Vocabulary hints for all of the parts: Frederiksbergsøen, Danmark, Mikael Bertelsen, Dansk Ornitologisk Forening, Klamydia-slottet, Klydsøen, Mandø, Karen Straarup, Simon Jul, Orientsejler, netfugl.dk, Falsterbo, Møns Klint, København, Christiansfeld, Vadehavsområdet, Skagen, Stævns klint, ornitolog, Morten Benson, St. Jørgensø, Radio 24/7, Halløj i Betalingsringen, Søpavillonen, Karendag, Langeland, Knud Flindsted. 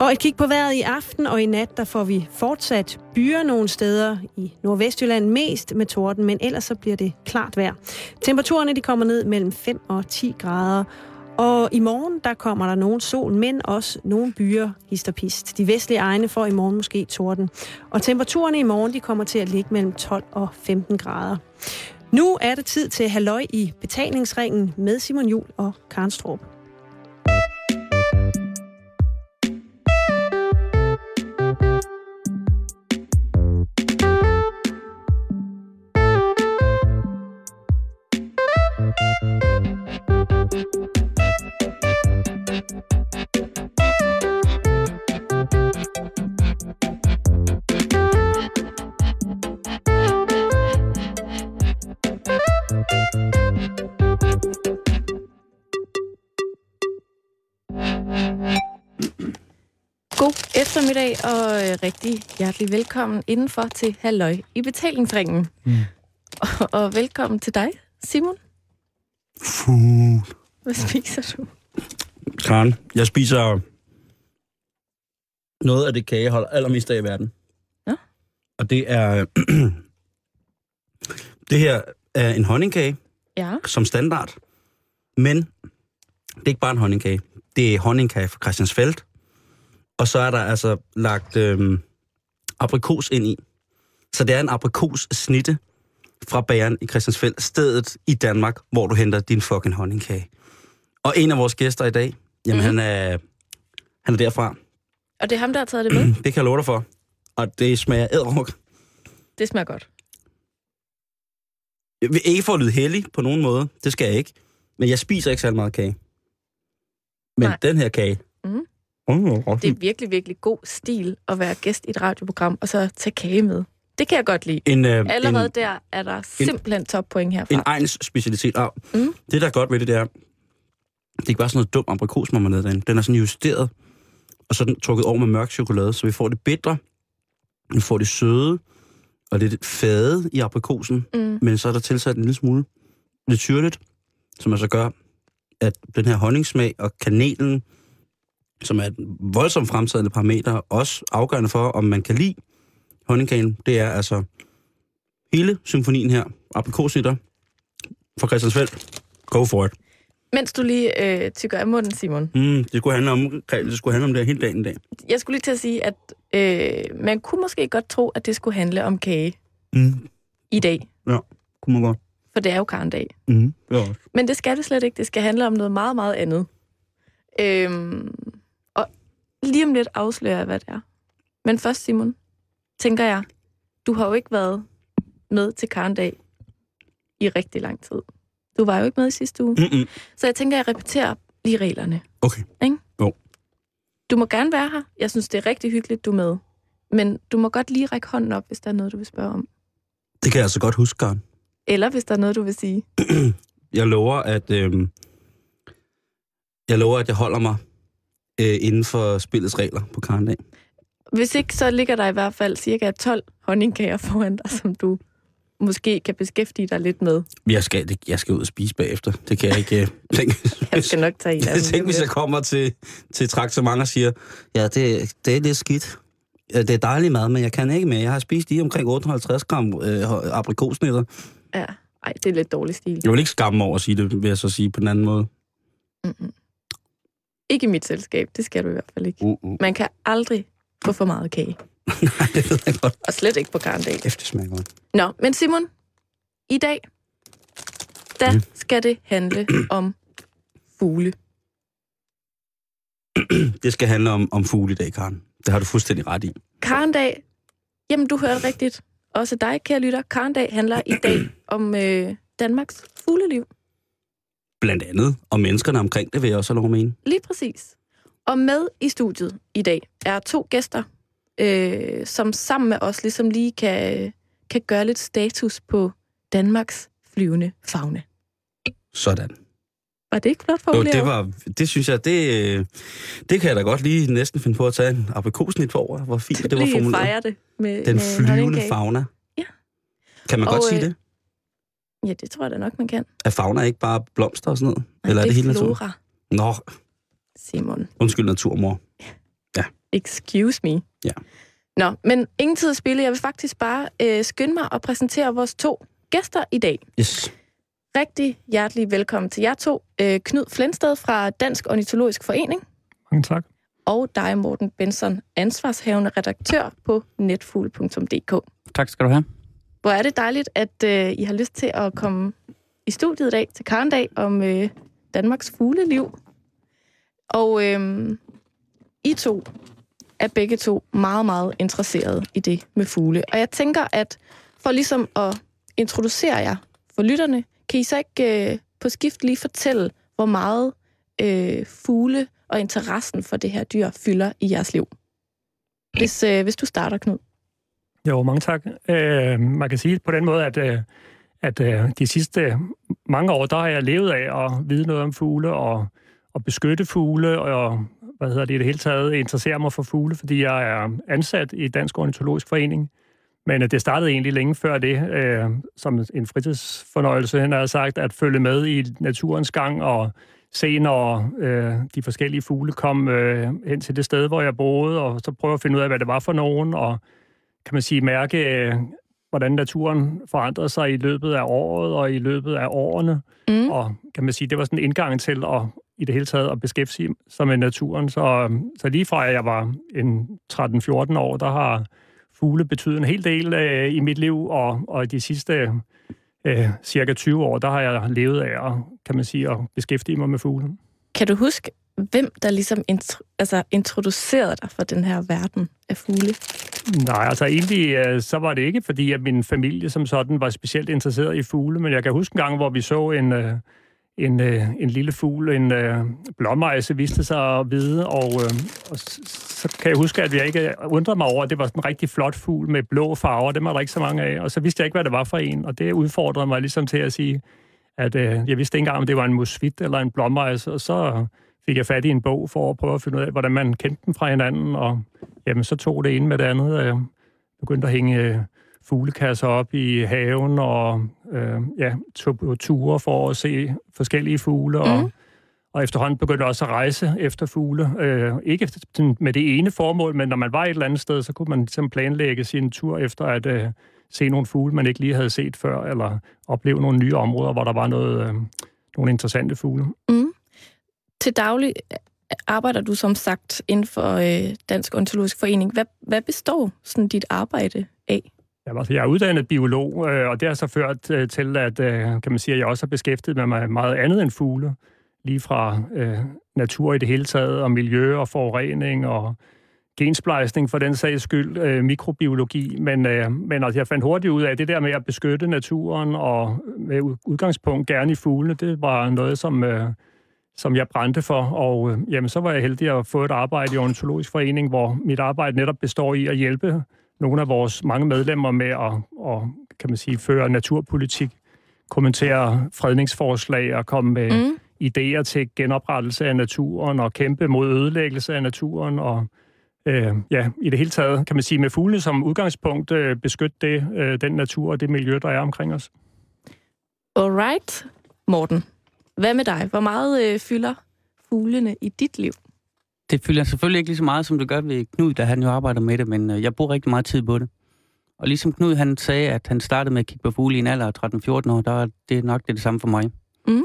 Og et kig på vejret i aften og i nat, der får vi fortsat byer nogle steder i Nordvestjylland mest med torden, men ellers så bliver det klart vejr. Temperaturerne de kommer ned mellem 5 og 10 grader, og i morgen der kommer der nogen sol, men også nogle byer histopist. De vestlige egne får i morgen måske torden, og temperaturerne i morgen de kommer til at ligge mellem 12 og 15 grader. Nu er det tid til Halløj i Betalingsringen med Simon Jul og Karen Straarup. Eftermiddag og rigtig hjertelig velkommen indenfor til Halløj i Betalingsringen. Mm. Og velkommen til dig, Simon. Fugl. Hvad spiser du? Karen, jeg spiser noget af det kage, jeg holder allermest af i verden. Ja. Og det er... det her er en honningkage, ja, som standard. Men det er ikke bare en honningkage. Det er honningkage fra Christiansfeld. Og så er der altså lagt aprikos ind i. Så det er en aprikossnitte fra bageren i Christiansfeld, stedet i Danmark, hvor du henter din fucking honningkage. Og en af vores gæster i dag, jamen han er derfra. Og det er ham, der har taget det med? Det kan jeg love dig for. Og det smager æderruk. Det smager godt. Jeg vil ikke få at lyde heldig på nogen måde. Det skal jeg ikke. Men jeg spiser ikke så meget kage. Men nej, den her kage... Mm. Det er virkelig, virkelig god stil at være gæst i et radioprogram, og så tage kage med. Det kan jeg godt lide. Allerede der er der simpelthen toppoint herfra. En egens specialitet. Ah, det, der er godt ved det, det er, det er ikke bare sådan noget dum aprikosmarmelade derinde. Den er sådan justeret, og så er den trukket over med mørk chokolade, så vi får det bitre, vi får det søde, og lidt fade i aprikosen, men så er der tilsat en lille smule lidt syrligt, som altså gør, at den her honningsmag og kanelen, som er et voldsomt fremtrædende parameter, også afgørende for, om man kan lide honningkagen. Det er altså hele symfonien her. Aprikositter fra Christiansfeld. Go for it. Mens du lige tykker af munden, Simon. Det skulle handle om det hele dagen i dag. Jeg skulle lige til at sige, at man kunne måske godt tro, at det skulle handle om kage i dag. Ja, kunne man godt. For det er jo Karendag. Ja. Men det skal det slet ikke. Det skal handle om noget meget, meget andet. Lige om lidt afslører jeg, hvad det er. Men først, Simon, tænker jeg, du har jo ikke været med til Karendag i rigtig lang tid. Du var jo ikke med i sidste uge. Så jeg tænker, jeg repeterer lige reglerne. Okay. Ikke? Jo. Du må gerne være her. Jeg synes, det er rigtig hyggeligt, du er med. Men du må godt lige række hånden op, hvis der er noget, du vil spørge om. Det kan jeg altså godt huske, Karen. Eller hvis der er noget, du vil sige. Jeg lover, at... jeg holder mig inden for spillets regler på Karendag. Hvis ikke, så ligger der i hvert fald cirka 12 honningkager foran dig, som du måske kan beskæftige dig lidt med. Jeg skal ud og spise bagefter. Det kan jeg ikke tænke. Jeg skal nok tage i dig. Hvis jeg kommer til traktement og siger, ja, det er lidt skidt. Det er dejlig mad, men jeg kan ikke mere. Jeg har spist lige omkring 58 gram aprikosnitter. Ja, ej, det er lidt dårlig stil. Jeg vil ikke skamme over at sige det, vil jeg så sige på den anden måde. Mm-mm. Ikke i mit selskab, det skal du i hvert fald ikke. Man kan aldrig få for meget kage. Nej, det ved jeg godt. Og slet ikke på Karendag. Efter smager godt. Nå, men Simon, i dag, der skal det handle om fugle. Det skal handle om fugle i dag, Karen. Det har du fuldstændig ret i. Karendag, jamen du hørte rigtigt. Også dig, kære lytter. Karendag handler i dag om Danmarks fugleliv. Blandt andet, og menneskerne omkring det, vil jeg også have lov at mene. Lige præcis. Og med i studiet i dag er to gæster, som sammen med os ligesom lige kan gøre lidt status på Danmarks flyvende fauna. Sådan. Var det ikke flot formuleret? Jo, det synes jeg, det kan jeg da godt lige næsten finde på at tage en aprikosnit for over, hvor fint det var formuleret. Lige fejre det med den flyvende fauna. Ja. Kan man godt sige det? Ja, det tror jeg da nok, man kan. Er fauna ikke bare blomster og sådan noget? Nej, eller er det hele naturen? Nå. Simon. Undskyld, naturmor. Ja. Excuse me. Ja. Nå, men ingen tid at spille. Jeg vil faktisk bare skynde mig og præsentere vores to gæster i dag. Yes. Rigtig hjertelig velkommen til jer to. Knud Flindsted fra Dansk Ornitologisk Forening. Mange tak. Og dig, Morten Benson, ansvarshavende redaktør på netfugl.dk. Tak skal du have. Hvor er det dejligt, at I har lyst til at komme i studiet i dag til Karendag om Danmarks fugleliv. Og I to er begge to meget, meget interesserede i det med fugle. Og jeg tænker, at for ligesom at introducere jer for lytterne, kan I så ikke på skift lige fortælle, hvor meget fugle og interessen for det her dyr fylder i jeres liv? Hvis du starter, Knud. Jo, mange tak. Man kan sige på den måde, at de sidste mange år, der har jeg levet af at vide noget om fugle og beskytte fugle og i det hele taget interesserer mig for fugle, fordi jeg er ansat i Dansk Ornitologisk Forening. Men det startede egentlig længe før det, som en fritidsfornøjelse, han har sagt, at følge med i naturens gang og se, når de forskellige fugle kom hen til det sted, hvor jeg boede, og så prøve at finde ud af, hvad det var for nogen, og kan man sige, mærke, hvordan naturen forandrede sig i løbet af året og i løbet af årene. Mm. Og kan man sige, det var sådan en indgang til at i det hele taget at beskæftige sig med naturen. Så lige fra jeg var en 13-14 år, der har fugle betydet en hel del i mit liv, og de sidste cirka 20 år, der har jeg levet af, kan man sige, at beskæftige mig med fugle. Kan du huske, hvem der ligesom introducerede dig for den her verden af fugle? Nej, altså egentlig så var det ikke, fordi at min familie som sådan var specielt interesseret i fugle, men jeg kan huske en gang, hvor vi så en lille fugl, en blåmejse, viste sig at vide, og så kan jeg huske, at jeg ikke undrede mig over, at det var sådan en rigtig flot fugl med blå farver, dem var der ikke så mange af, og så vidste jeg ikke, hvad det var for en, og det udfordrede mig ligesom til at sige, at jeg vidste ikke engang, om det var en musvit eller en blåmejse, og så fik jeg fat i en bog for at prøve at finde ud af, hvordan man kendte dem fra hinanden, og jamen, så tog det ene med det andet, og jeg begyndte at hænge fuglekasser op i haven, og tog ture for at se forskellige fugle, og efterhånden begyndte også at rejse efter fugle. Ikke med det ene formål, men når man var et eller andet sted, så kunne man ligesom planlægge sin tur efter at se nogle fugle, man ikke lige havde set før, eller opleve nogle nye områder, hvor der var nogle interessante fugle. Mm. Til daglig arbejder du som sagt inden for Dansk Ornitologisk Forening. Hvad består sådan dit arbejde af? Jeg er uddannet biolog, og det har så ført til, at kan man sige, at jeg også har beskæftiget mig med meget andet end fugle. Lige fra natur i det hele taget, og miljø og forurening og gensplejsning for den sags skyld, mikrobiologi. Men altså, jeg fandt hurtigt ud af, at det der med at beskytte naturen og med udgangspunkt gerne i fuglene, det var noget, som jeg brændte for, og så var jeg heldig at få et arbejde i Ornitologisk Forening, hvor mit arbejde netop består i at hjælpe nogle af vores mange medlemmer med at kan man sige, føre naturpolitik, kommentere fredningsforslag og komme med idéer til genoprettelse af naturen og kæmpe mod ødelæggelse af naturen. Og i det hele taget, kan man sige, med fuglene som udgangspunkt beskytte den natur og det miljø, der er omkring os. Alright, Morten. Hvad med dig? Hvor meget fylder fuglene i dit liv? Det fylder selvfølgelig ikke lige så meget, som det gør ved Knud, da han jo arbejder med det, men jeg bruger rigtig meget tid på det. Og ligesom Knud, han sagde, at han startede med at kigge på fugle i en alder af 13-14 år, der er det nok det samme for mig. Mm.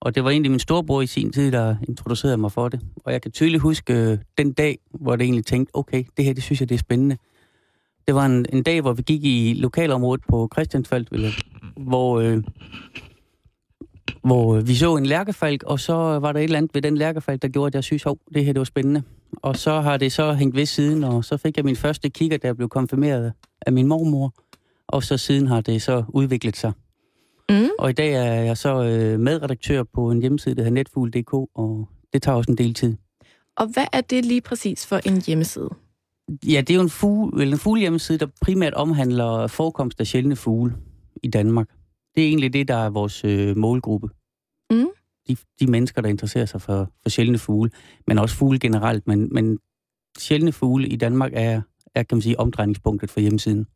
Og det var egentlig min storebror i sin tid, der introducerede mig for det. Og jeg kan tydeligt huske den dag, hvor det egentlig tænkte, okay, det her, det synes jeg, det er spændende. Det var en dag, hvor vi gik i lokalområdet på Christiansfeld, hvor vi så en lærkefalk, og så var der et eller andet ved den lærkefalk, der gjorde, at jeg synes, hov, det her, det var spændende. Og så har det så hængt ved siden, og så fik jeg min første kigger, da jeg blev konfirmeret af min mormor. Og så siden har det så udviklet sig. Mm. Og i dag er jeg så medredaktør på en hjemmeside, der hedder netfugl.dk, og det tager også en del tid. Og hvad er det lige præcis for en hjemmeside? Ja, det er jo en fuglehjemmeside, der primært omhandler forekomst af sjældne fugle i Danmark. Det er egentlig det, der er vores målgruppe. Mm. De mennesker, der interesserer sig for sjældne fugle, men også fugle generelt. Men sjældne fugle i Danmark er, kan man sige, omdrejningspunktet for hjemmesiden.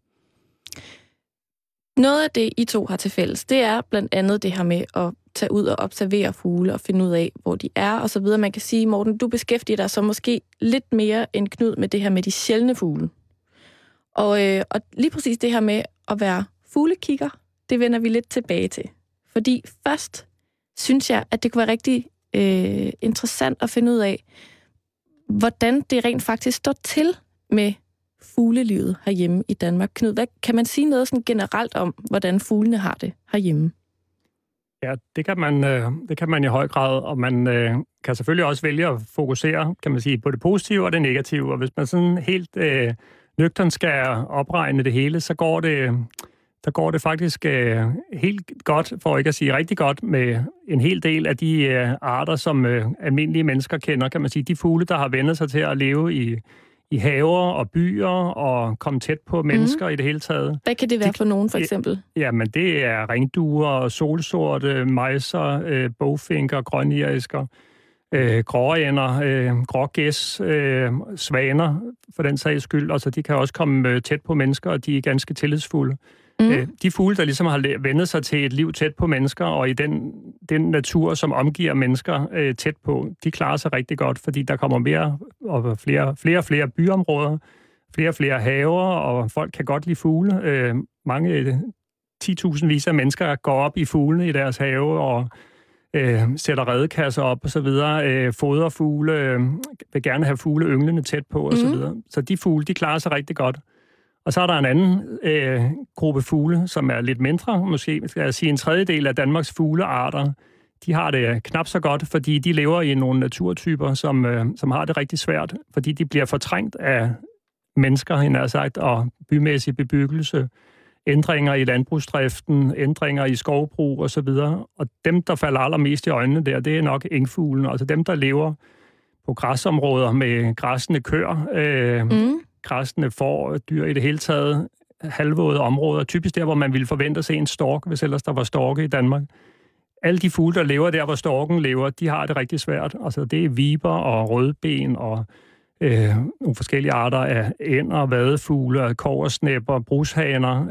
Noget af det, I to har til fælles, det er blandt andet det her med at tage ud og observere fugle og finde ud af, hvor de er og så videre. Man kan sige, Morten, du beskæftiger dig så måske lidt mere end Knud med det her med de sjældne fugle. Og lige præcis det her med at være fuglekikker, det vender vi lidt tilbage til. Fordi først synes jeg, at det kunne være rigtig interessant at finde ud af, hvordan det rent faktisk står til med fuglelivet herhjemme i Danmark. Knud, hvad, kan man sige noget sådan generelt om, hvordan fuglene har det herhjemme? Ja, det kan man i høj grad, og man kan selvfølgelig også vælge at fokusere, kan man sige, på det positive og det negative. Og hvis man sådan helt nøgtern skal opregne det hele, så går det, faktisk helt godt, for ikke at sige rigtig godt, med en hel del af de arter, som almindelige mennesker kender, kan man sige. De fugle, der har vendt sig til at leve i haver og byer og komme tæt på mennesker i det hele taget. Hvad kan det være for nogen, for eksempel? Jamen, det er ringduer, solsorte, mejser, bogfinker, grønirisker, gråænder, grågæs, svaner, for den sags skyld. Altså, de kan også komme tæt på mennesker, og de er ganske tillidsfulde. De fugle, der ligesom har vendt sig til et liv tæt på mennesker, og i den natur, som omgiver mennesker tæt på, de klarer sig rigtig godt, fordi der kommer mere og flere byområder, flere haver, og folk kan godt lide fugle. Mange 10.000-vis af mennesker går op i fuglene i deres have og sætter redekasser op og så videre, fodrer fugle, vil gerne have fugle ynglende tæt på og så videre. Så de fugle, de klarer sig rigtig godt. Og så er der en anden gruppe fugle, som er lidt mindre, måske skal jeg sige en tredjedel af Danmarks fuglearter. De har det knap så godt, fordi de lever i nogle naturtyper, som har det rigtig svært, fordi de bliver fortrængt af mennesker, hende har sagt, og bymæssig bebyggelse, ændringer i landbrugsdriften, ændringer i skovbrug og så videre. Og dem, der falder allermest i øjnene der, det er nok engfuglen, altså dem, der lever på græsområder med græssende køer, græssende får dyr i det hele taget, halvvåde områder, typisk der, hvor man ville forvente at se en stork, hvis ellers der var storke i Danmark. Alle de fugle, der lever der, hvor storken lever, de har det rigtig svært. Altså, det er viber og rødben og nogle forskellige arter af ænder, vadefugle, kobbersnepper, brushaner.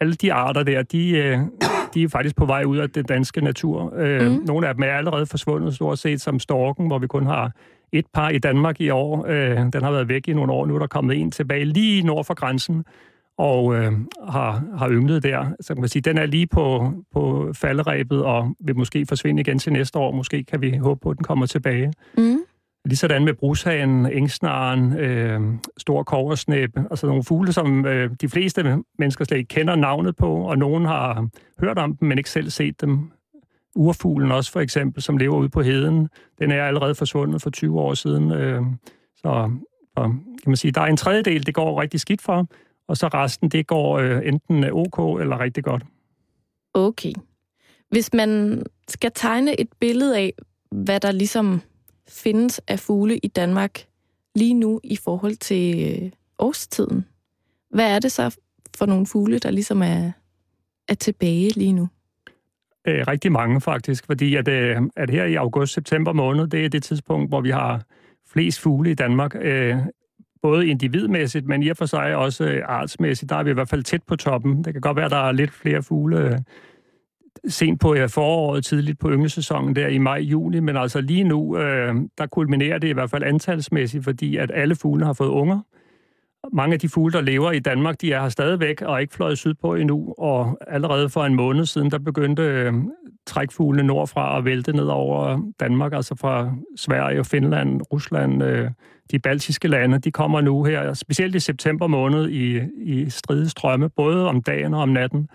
Alle de arter der, de er faktisk på vej ud af det danske natur. Nogle af dem er allerede forsvundet, stort set som storken, hvor vi kun har et par i Danmark i år. Den har været væk i nogle år nu, der er kommet en tilbage lige nord for grænsen og har ynglet der. Så kan man sige, den er lige på falderæbet og vil måske forsvinde igen til næste år. Måske kan vi håbe på, at den kommer tilbage. Ligesådan med brushanen, engsnaren, stor kobbersnæppe, altså nogle fugle, som de fleste mennesker slet ikke kender navnet på, og nogen har hørt om dem, men ikke selv set dem. Urfuglen også, for eksempel, som lever ude på heden, den er allerede forsvundet for 20 år siden. Så kan man sige, der er en tredjedel, det går rigtig skidt for, og så resten, det går enten ok eller rigtig godt. Okay. Hvis man skal tegne et billede af, hvad der ligesom findes af fugle i Danmark lige nu i forhold til årstiden, hvad er det så for nogle fugle, der ligesom er tilbage lige nu? Rigtig mange faktisk, fordi at her i august-september måned, det er det tidspunkt, hvor vi har flest fugle i Danmark. Både individmæssigt, men i og for sig også artsmæssigt. Der er vi i hvert fald tæt på toppen. Det kan godt være, at der er lidt flere fugle sent på foråret, tidligt på ynglesæsonen der i maj-juni, men altså lige nu, der kulminerer det i hvert fald antalsmæssigt, fordi at alle fuglene har fået unger. Mange af de fugle, der lever i Danmark, de er her stadigvæk og er ikke fløjet sydpå endnu, og allerede for en måned siden, der begyndte trækfuglene nordfra at vælte ned over Danmark, altså fra Sverige, Finland, Rusland, de baltiske lande, de kommer nu her, specielt i september måned i stride strømme, både om dagen og om natten.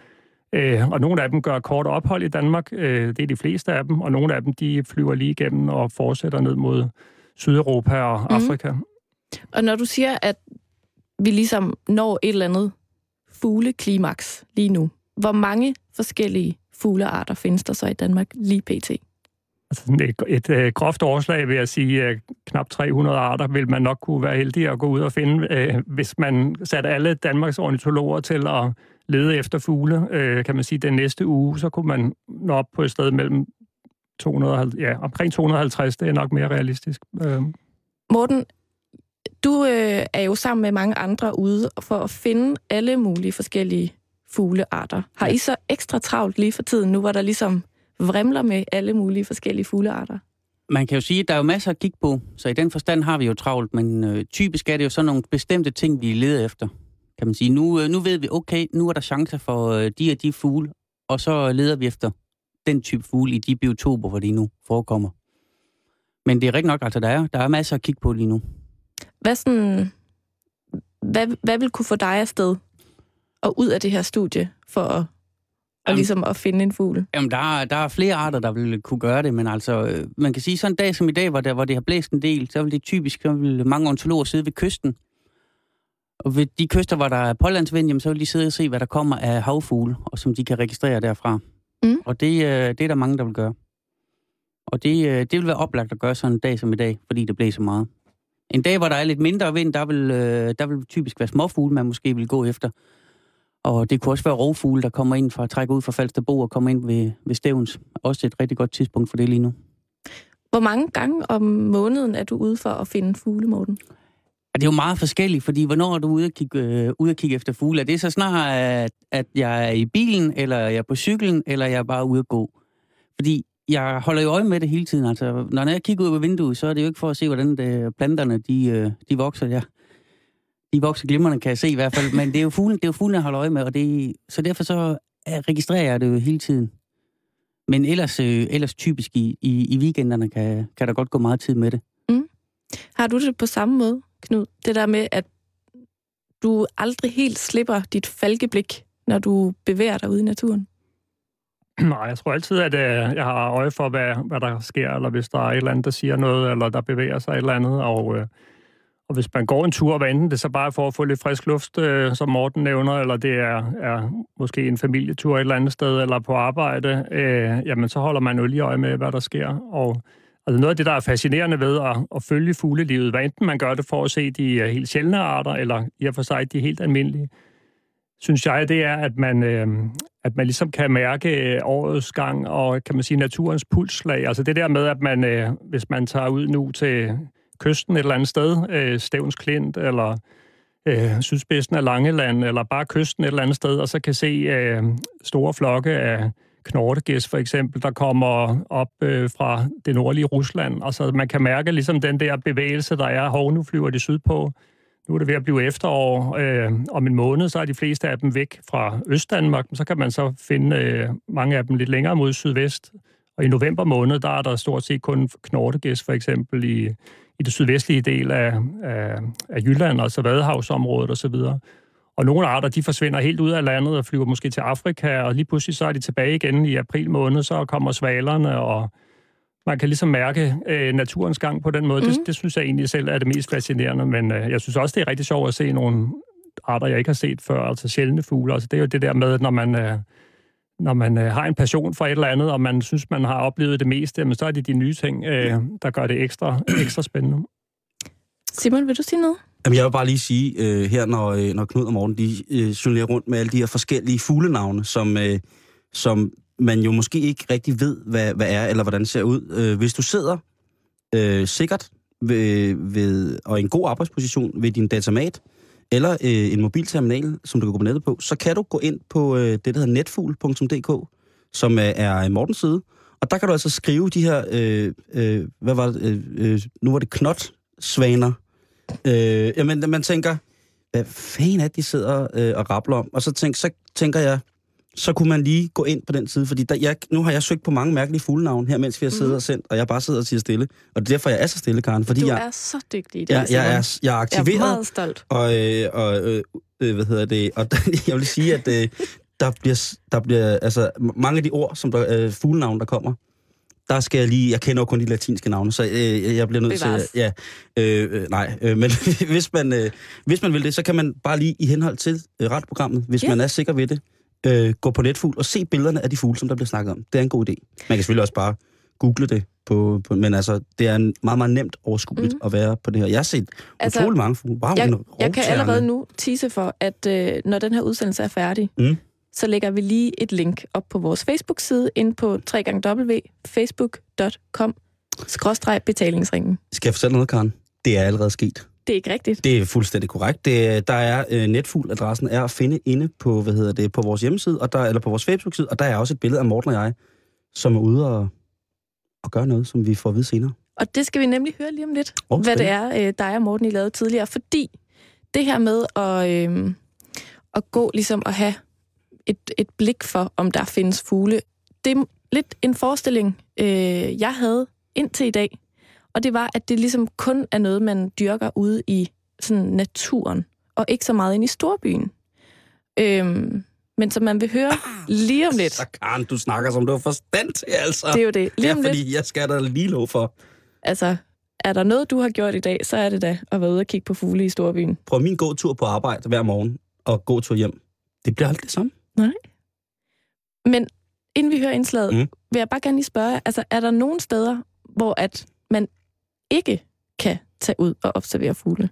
Og nogle af dem gør kort ophold i Danmark, det er de fleste af dem, og nogle af dem, de flyver lige igennem og fortsætter ned mod Sydeuropa og Afrika. Og når du siger, at vi ligesom når et eller andet fugleklimaks lige nu. Hvor mange forskellige fuglearter findes der så i Danmark lige pt? Altså et groft overslag vil jeg sige, knap 300 arter vil man nok kunne være heldig at gå ud og finde, hvis man satte alle Danmarks ornitologer til at lede efter fugle, kan man sige, den næste uge, så kunne man nå op på et sted mellem omkring 250, det er nok mere realistisk. Morten, du er jo sammen med mange andre ude for at finde alle mulige forskellige fuglearter. Har I så ekstra travlt lige for tiden nu, hvor der ligesom vrimler med alle mulige forskellige fuglearter. Man kan jo sige, at der er jo masser at kigge på, så i den forstand har vi jo travlt, men typisk er det jo sådan nogle bestemte ting, vi leder efter, kan man sige. Nu ved vi, okay, nu er der chancer for de og de fugle, og så leder vi efter den type fugle i de biotoper, hvor de nu forekommer. Men det er rigtig nok, altså der er masser at kigge på lige nu. Hvad vil kunne få dig afsted og ud af det her studie for at... Og ligesom at finde en fugl. Jamen, der er flere arter, der vil kunne gøre det, men altså, man kan sige, sådan en dag som i dag, hvor det har blæst en del, så vil det typisk, så vil mange ornitologer sidde ved kysten. Og ved de kyster, hvor der er pålandsvind, jamen, så vil de sidde og se, hvad der kommer af havfugle, og som de kan registrere derfra. Mm. Og det er der mange, der vil gøre. Og det vil være oplagt at gøre sådan en dag som i dag, fordi det blæser meget. En dag, hvor der er lidt mindre vind, der vil typisk være småfugle, man måske vil gå efter. Og det kunne også være rovfugle, der kommer ind fra, trækker ud fra Falsterbo og kommer ind ved Stævns. Også et rigtig godt tidspunkt for det lige nu. Hvor mange gange om måneden er du ude for at finde fugle, Morten? Det er jo meget forskelligt, fordi hvornår er du ude at kigge efter fugle? Er det så snart, at jeg er i bilen, eller jeg er på cyklen, eller jeg er bare ude at gå? Fordi jeg holder jo øje med det hele tiden. Altså, når jeg kigger ud på vinduet, så er det jo ikke for at se, hvordan planterne de vokser. Ja. De vokser glimrende, kan jeg se i hvert fald, men det er jo fuglen, jeg holder øje med, og så derfor så registrerer jeg det jo hele tiden. Men ellers typisk i weekenderne kan der godt gå meget tid med det. Mm. Har du det på samme måde, Knud? Det der med, at du aldrig helt slipper dit falkeblik, når du bevæger dig ude i naturen? Nej, jeg tror altid, at jeg har øje for, hvad der sker, eller hvis der er et eller andet, der siger noget, eller der bevæger sig et eller andet, og hvis man går en tur, hvad enten det så bare for at få lidt frisk luft, som Morten nævner, eller det er måske en familietur et eller andet sted, eller på arbejde, jamen så holder man jo lige øje med, hvad der sker. Og altså noget af det, der er fascinerende ved at følge fuglelivet, hvad enten man gør det for at se de helt sjældne arter, eller i og for sig de helt almindelige, synes jeg, det er, at man ligesom kan mærke årets gang, og kan man sige naturens pulsslag. Altså det der med, at man, hvis man tager ud nu til kysten et eller andet sted, Stævns Klint, eller sydspidsen af Langeland, eller bare kysten et eller andet sted, og så kan se store flokke af knortegæs for eksempel, der kommer op fra det nordlige Rusland, og så man kan mærke ligesom den der bevægelse, der er, hov, nu flyver de sydpå, nu er det ved at blive efterår, om en måned, så er de fleste af dem væk fra Østdanmark, så kan man så finde mange af dem lidt længere mod sydvest, og i november måned, der er der stort set kun knortegæs for eksempel i det sydvestlige del af Jylland, altså Vadehavsområdet osv. Og nogle arter, de forsvinder helt ud af landet og flyver måske til Afrika, og lige pludselig så er de tilbage igen i april måned, så kommer svalerne, og man kan ligesom mærke naturens gang på den måde. Mm. Det synes jeg egentlig selv er det mest fascinerende, men jeg synes også, det er rigtig sjovt at se nogle arter, jeg ikke har set før, altså sjældne fugle. Altså det er jo det der med, når man har en passion for et eller andet, og man synes, man har oplevet det meste, men så er det de nye ting, der gør det ekstra spændende. Simon, vil du sige noget? Jamen, jeg vil bare lige sige, her når Knud og Morten, de journerer rundt med alle de her forskellige fuglenavne, som man jo måske ikke rigtig ved, hvad er, eller hvordan det ser ud. Hvis du sidder sikkert ved, og i en god arbejdsposition ved din datamat, eller en mobilterminal, som du kan gå på nettet på, så kan du gå ind på det, der hedder netfugl.dk, som er Mortens side, og der kan du altså skrive de her, nu var det knotsvaner. Jamen, man tænker, hvad fanden er det, de sidder og rabler om? Og så tænker jeg, så kunne man lige gå ind på den side, fordi nu har jeg søgt på mange mærkelige fuglenavne her, mens vi har siddet og sendt, og jeg bare sidder og siger stille. Og det er derfor, jeg er så stille, Karen. Fordi du er så dygtig i det. Jeg er aktiveret. Jeg er meget stolt. Og jeg vil sige, at der bliver altså mange af de ord, som der fuglenavne, der kommer, der skal jeg kender jo kun de latinske navne, så jeg bliver nødt til... men hvis man vil det, så kan man bare lige i henhold til radioprogrammet, hvis man er sikker ved det, gå på netfugl og se billederne af de fugle, som der bliver snakket om. Det er en god idé. Man kan selvfølgelig også bare google det, men altså, det er en meget, meget nemt overskueligt at være på det her. Jeg har set utrolig mange fugle. Wow, jeg kan allerede nu tease for, at når den her udsendelse er færdig, så lægger vi lige et link op på vores Facebook-side ind på www.facebook.com/betalingsringen. Skal jeg fortælle noget, Karen? Det er allerede sket. Det er ikke rigtigt. Det er fuldstændig korrekt. Der er netfugl-adressen er at finde inde på på vores hjemmeside, og på vores Facebook-side, og der er også et billede af Morten og jeg, som er ude og gøre noget, som vi får at vide senere. Og det skal vi nemlig høre lige om lidt, hvad det er, dig og Morten I lavede tidligere. Fordi det her med at gå ligesom og have et blik for, om der findes fugle, det er lidt en forestilling, jeg havde indtil i dag. Og det var, at det ligesom kun er noget, man dyrker ude i sådan naturen, og ikke så meget ind i storbyen. Men som man vil høre lige om lidt. Så Karen, du snakker som du har forstand til, altså. Det er jo det. Fordi jeg skal da lige lov for. Altså, er der noget, du har gjort i dag, så er det da at være ude og kigge på fugle i storbyen. Prøv min gåtur på arbejde hver morgen, og gåtur hjem. Det bliver aldrig det samme. Nej. Men inden vi hører indslaget, vil jeg bare gerne lige spørge, altså er der nogle steder, hvor at man ikke kan tage ud og observere fugle?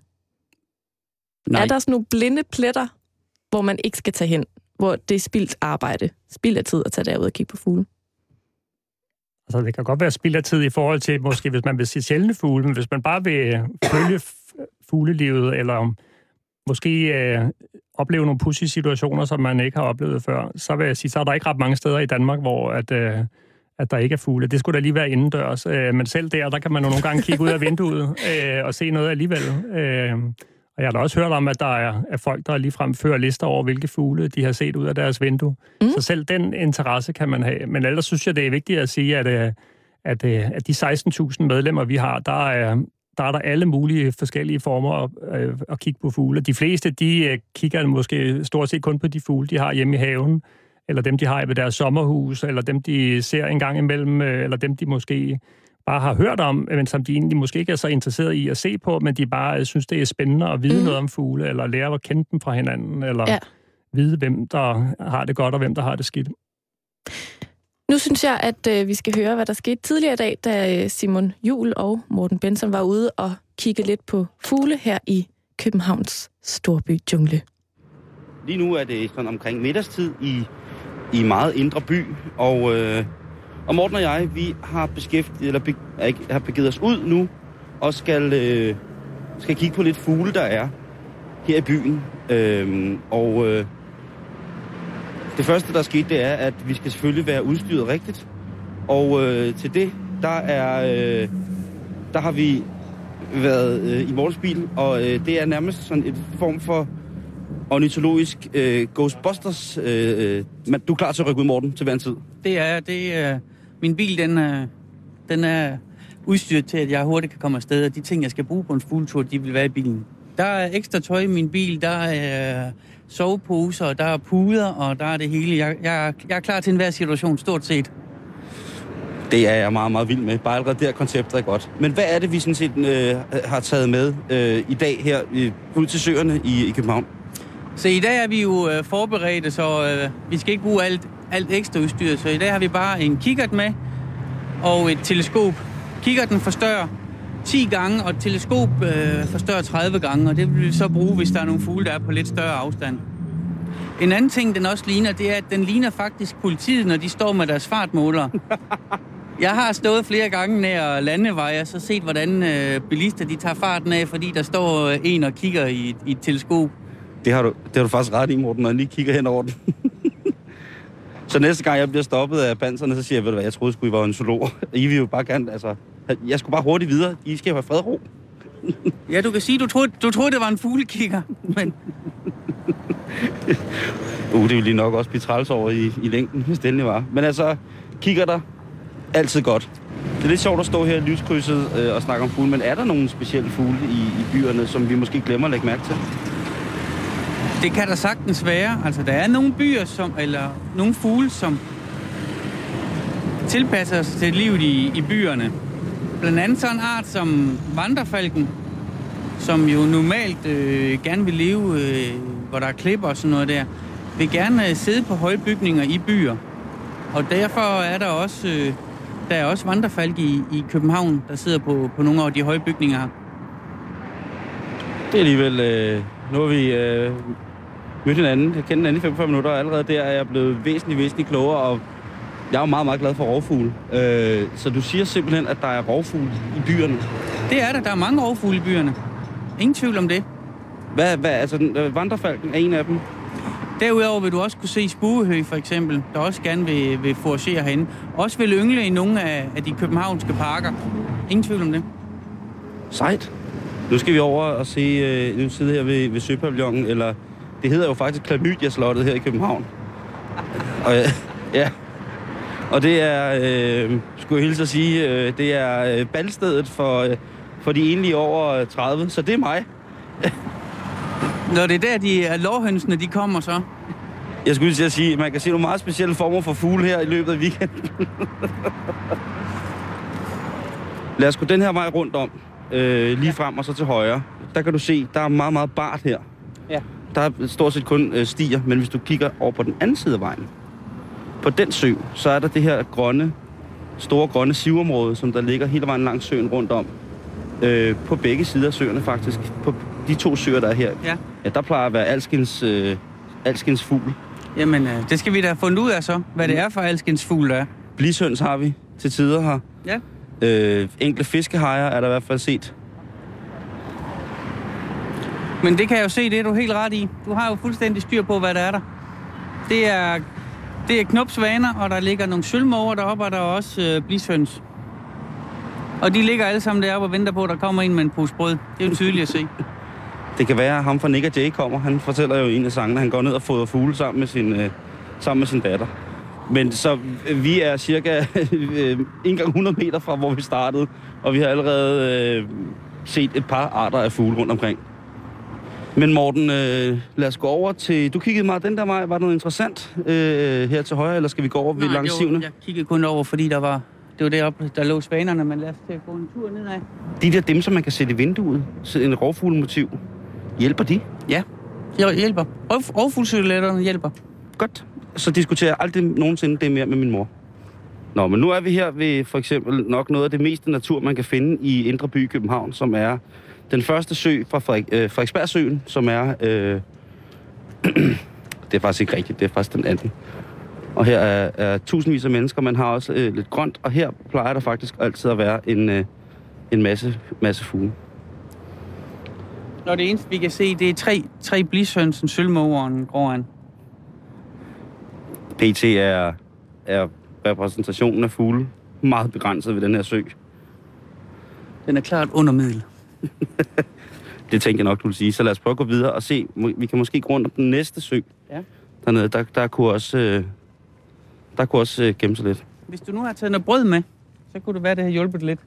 Nej. Er der sådan nogle blinde pletter, hvor man ikke skal tage hen? Hvor det er spildt arbejde, spild af tid at tage derud og kigge på fugle? Altså, det kan godt være spild af tid i forhold til, måske hvis man vil se sjældne fugle, men hvis man bare vil følge fuglelivet, eller måske opleve nogle pudsige situationer, som man ikke har oplevet før, så vil jeg sige, så er der ikke ret mange steder i Danmark, hvor at der ikke er fugle. Det skulle da lige være indendørs, men selv der kan man jo nogle gange kigge ud af vinduet og se noget alligevel. Og jeg har da også hørt om, at der er folk, der ligefrem fører lister over, hvilke fugle de har set ud af deres vindue. Så selv den interesse kan man have. Men ellers synes jeg, det er vigtigt at sige, at de 16.000 medlemmer, vi har, der er alle mulige forskellige former at kigge på fugle. De fleste, de kigger måske stort set kun på de fugle, de har hjemme i haven, eller dem, de har ved deres sommerhus, eller dem, de ser en gang imellem, eller dem, de måske bare har hørt om, men som de egentlig måske ikke er så interesseret i at se på, men de bare synes, det er spændende at vide noget om fugle, eller lære at kende dem fra hinanden, eller vide, hvem der har det godt, og hvem der har det skidt. Nu synes jeg, at vi skal høre, hvad der skete tidligere i dag, da Simon Jul og Morten Benson var ude og kigge lidt på fugle her i Københavns storby jungle. Lige nu er det sådan omkring middagstid i meget indre by, og Morten og jeg, vi har begivet os ud nu og skal kigge på lidt fugle, der er her i byen. Det første, der skete, det er, at vi skal selvfølgelig være udstyret rigtigt. Til det, der har vi været i Mortens bil, og det er nærmest sådan en form for ornitologisk Ghostbusters. Du er klar til at rykke ud, Morten, til hver en tid? Det er jeg. Min bil, den er udstyret til, at jeg hurtigt kan komme afsted, og de ting, jeg skal bruge på en fugletur, de vil være i bilen. Der er ekstra tøj i min bil, der er soveposer, der er puder, og der er det hele. Jeg er klar til enhver situation, stort set. Det er jeg meget, meget vild med. Bare allerede der konceptet er godt. Men hvad er det, vi sådan set har taget med i dag her ud til søerne i København? Så i dag er vi jo forberedte, så vi skal ikke bruge alt ekstra udstyr. Så i dag har vi bare en kikkert med og et teleskop. Kikkerten forstørrer 10 gange, og et teleskop forstørrer 30 gange. Og det vil vi så bruge, hvis der er nogle fugle, der er på lidt større afstand. En anden ting, den også ligner, det er, at den ligner faktisk politiet, når de står med deres fartmålere. Jeg har stået flere gange nær landeveje og så set, hvordan bilister de tager farten af, fordi der står en og kigger i et teleskop. Det har du faktisk ret i, Morten, når jeg lige kigger hen over den. Så næste gang, jeg bliver stoppet af panserne, så siger jeg, ved du hvad, jeg troede, I var en zoolog. I vil jo bare gerne, altså, jeg skulle bare hurtigt videre. I skal have fred og ro. Ja, du kan sige, du troede, det var en fuglekikker, men... det ville lige nok også blive træls over i længden, hvis det endelig var. Men altså, kigger der altid godt. Det er lidt sjovt at stå her i lyskrydset og snakke om fugle, men er der nogle specielle fugle i byerne, som vi måske glemmer at lægge mærke til? Det kan der sagtens være. Altså, der er nogle byer, eller nogle fugle, som tilpasser sig til livet i byerne. Blandt andet sådan en art som vandrefalken, som jo normalt gerne vil leve, hvor der er klipper og sådan noget der, vil gerne sidde på høje bygninger i byer. Og derfor er der også, vandrefalk i København, der sidder på nogle af de høje bygninger her. Det er alligevel... Nu har vi mødt hinanden. Jeg kender hinanden i 45 minutter, og allerede der er jeg blevet væsentligt klogere, og jeg er jo meget, meget glad for rovfugle. Så du siger simpelthen, at der er rovfugle i byerne? Det er der. Der er mange rovfugle i byerne. Ingen tvivl om det. Hvad altså vandrefalken er en af dem? Derudover vil du også kunne se spurvehøg for eksempel, der også gerne vil foragere herinde. Også vil yngle i nogle af de københavnske parker. Ingen tvivl om det. Sejt. Nu skal vi over og se, nu sidder her ved Søpavillonen, eller det hedder jo faktisk Klamydia-slottet her i København. Og, ja. Og det er, skulle jeg hilse at sige, det er ballstedet for de enlige over 30, så det er mig. Når det er der, de lovhønsene, de kommer så? Jeg skulle til at sige, at man kan se nogle meget specielle former for fugle her i løbet af weekenden. Lad os gå den her vej rundt om, lige frem og så til højre. Der kan du se, der er meget, meget bart her. Ja. Der er stort set kun stier, men hvis du kigger over på den anden side af vejen, på den sø, så er der det her store grønne sivområde, som der ligger hele vejen langs søen rundt om. På begge sider af søerne faktisk. På de to søer, der er her. Ja. Ja, der plejer at være alskens fugl. Jamen, det skal vi da have fundet ud af så, hvad det er for alskens fugl, der er. Blishøns har vi til tider her. Ja. Enkle fiskehajer er der i hvert fald set. Men det kan jeg jo se, det er du helt ret i. Du har jo fuldstændig styr på, hvad der er der. Det er knopsvaner, og der ligger nogle sølvmåger deroppe, og der er også blishøns. Og de ligger alle sammen deroppe og venter på, at der kommer en med en pose brød. Det er jo tydeligt at se. Det kan være, at ham fra Nick & Jay kommer. Han fortæller jo en af sangene, han går ned og fodrer fugle sammen med sin datter. Men så vi er cirka 100 meter fra, hvor vi startede, og vi har allerede set et par arter af fugle rundt omkring. Men Morten, lad os gå over til... Du kiggede meget den der vej. Var der noget interessant her til højre, eller skal vi gå over ved Langsivne? Nej, jeg kiggede kun over, fordi der var... Det var deroppe, der lå svanerne, men lad os til at gå en tur nedad. De der dem, som man kan sætte i vinduet, en rovfuglemotiv, hjælper de? Ja, hjælper. Rovfuglesøgeletterne hjælper. Godt. Så diskuterer jeg aldrig nogensinde det mere med min mor. Nå, men nu er vi her ved for eksempel nok noget af det meste natur, man kan finde i Indre By i København, som er den første sø fra Frederiksbergsøen, som er... det er faktisk ikke rigtigt, det er faktisk den anden. Og her er tusindvis af mennesker, man har også lidt grønt, og her plejer der faktisk altid at være en masse fugle. Når det eneste, vi kan se, det er tre blishøns, en sølvmåge og en gråand. PT er repræsentationen af fugle meget begrænset ved den her sø. Den er klart under middel. Det tænker jeg nok, du vil sige. Så lad os prøve at gå videre og se. Vi kan måske gå rundt om den næste sø. Ja. Dernede, der kunne også gemme sig lidt. Hvis du nu har taget noget brød med, så kunne det være, det har hjulpet lidt.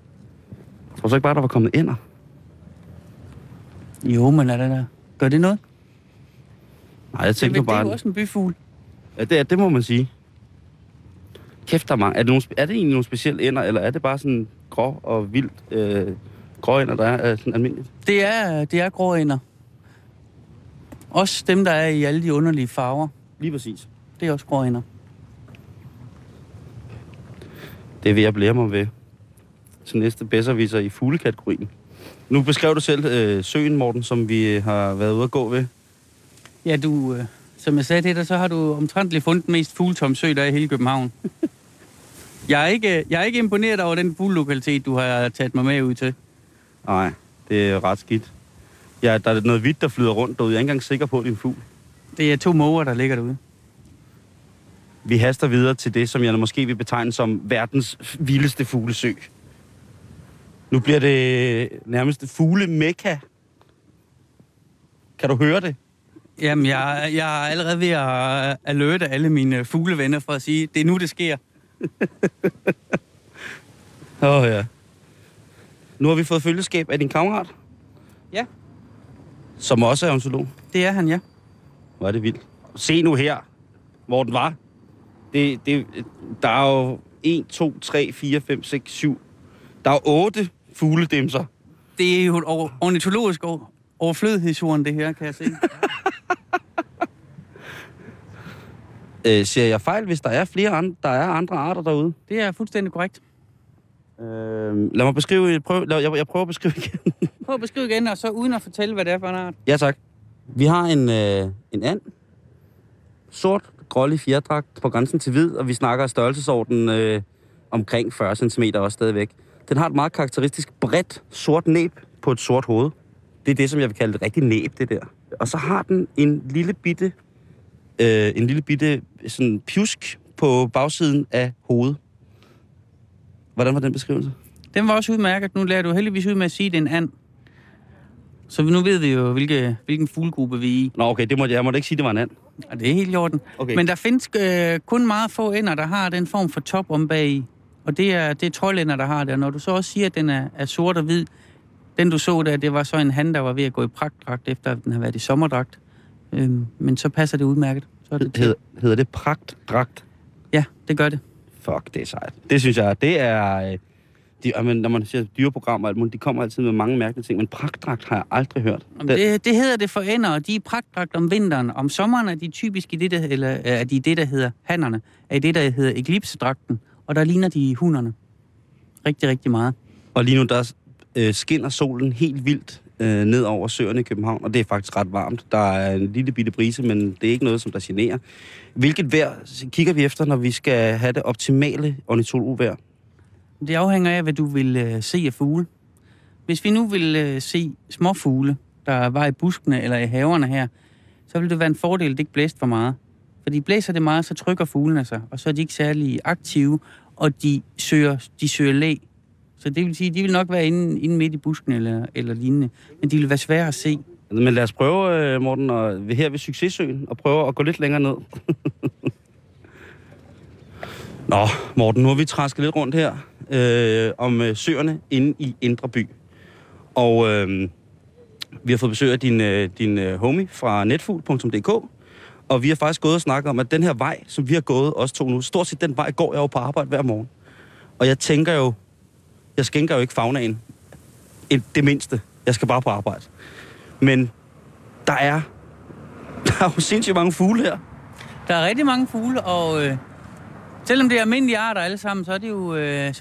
Jeg tror så ikke bare, der var kommet ænder. Jo, men er det der? Gør det noget? Nej, jeg tænker bare... Det er jo også en byfugl. Ja, det må man sige. Kæft, der er mange. Er det egentlig nogle specielle ænder, eller er det bare sådan grå og vildt gråænder, der er sådan almindeligt? Det er gråænder. Også dem, der er i alle de underlige farver. Lige præcis. Det er også gråænder. Det vil jeg blære mig ved til næste bedserviser i fuglekategorien. Nu beskrev du selv søen, Morten, som vi har været ude at gå ved. Ja, du, som jeg sagde til dig, så har du omtrent lige fundet den mest fugletom sø, der er i hele København. Jeg er ikke imponeret over den fuglelokalitet, du har taget mig med ud til. Nej, det er ret skidt. Ja, der er noget hvidt, der flyder rundt derude. Jeg er ikke engang sikker på, at det er en fugl. Det er to måger, der ligger derude. Vi haster videre til det, som jeg måske vil betegne som verdens vildeste fuglesø. Nu bliver det nærmest fuglemekka. Kan du høre det? Jamen, jeg er allerede ved at alerte alle mine fuglevenner for at sige, det er nu, det sker. Ja. Nu har vi fået følgeskab af din kammerat. Ja. Som også er ornitolog. Det er han, ja. Hvor er det vildt. Se nu her, hvor den var. Der er jo 1, 2, 3, 4, 5, 6, 7. Der er 8 fugledimser. Det er jo et ornitologisk overflødighedshorn, det her, kan jeg se. Ser jeg fejl, hvis der er andre arter derude? Det er fuldstændig korrekt. Lad mig beskrive... Jeg prøver at beskrive igen. Prøv at beskrive igen, og så uden at fortælle, hvad det er for en art. Ja, tak. Vi har en and. Sort, grålig fjerdragt på grænsen til hvid, og vi snakker størrelsesorden omkring 40 cm også stadigvæk. Den har et meget karakteristisk bredt sort næb på et sort hoved. Det er det, som jeg vil kalde et rigtigt næb, det der. Og så har den en lille bitte en lille bitte sådan pjusk på bagsiden af hovedet. Hvordan var den beskrivelse? Den var også udmærket. Nu lærer du heldigvis ud med at sige, at det er en and. Så nu ved vi jo, hvilken fuglegruppe vi er i. Nå okay, jeg måtte ikke sige, det var en and. Og det er helt i orden. Okay. Men der findes kun meget få ænder, der har den form for top om bagi. Og det er troldænder, der har det. Og når du så også siger, at den er sort og hvid, den du så der, det var så en han, der var ved at gå i pragtdragt, efter at den har været i sommerdragt. Men så passer det udmærket. Så er det hedder det pragtdragt? Ja, det gør det. Fuck, det er sejt. Det synes jeg, det er... når man ser dyreprogrammer, de kommer altid med mange mærkelige ting, men pragtdragt har jeg aldrig hørt. Det hedder det for ænder, og de er pragtdragt om vinteren. Om sommeren er de typisk i det, der hedder hannerne, er i det, der hedder eklipsedragten, og der ligner de hunderne rigtig, rigtig meget. Og lige nu, der skinner solen helt vildt ned over søerne i København, og det er faktisk ret varmt. Der er en lille bitte brise, men det er ikke noget, som der generer. Hvilket vejr kigger vi efter, når vi skal have det optimale ornitologvejr? Det afhænger af, hvad du vil se af fugle. Hvis vi nu vil se småfugle, der var i buskene eller i haverne her, så ville det være en fordel, at det ikke blæste for meget. Fordi blæser det meget, så trykker fuglene sig, og så er de ikke særlig aktive, og de søger læ. Så det vil sige, at de vil nok være inde midt i buskene eller lignende, men de vil være svære at se. Men lad os prøve, Morten, her ved Succesøen, og prøve at gå lidt længere ned. Nå, Morten, nu har vi trasket lidt rundt her. Om søerne inde i Indre By. Og vi har fået besøg af din homie fra netfugl.dk, og vi har faktisk gået og snakket om, at den her vej, som vi har gået os to nu, stort set den vej går jeg jo på arbejde hver morgen. Og jeg tænker jo, jeg skænker jo ikke faunaen det mindste. Jeg skal bare på arbejde. Men der er jo sindssygt mange fugle her. Der er rigtig mange fugle, og... selvom det er almindelige arter alle sammen, så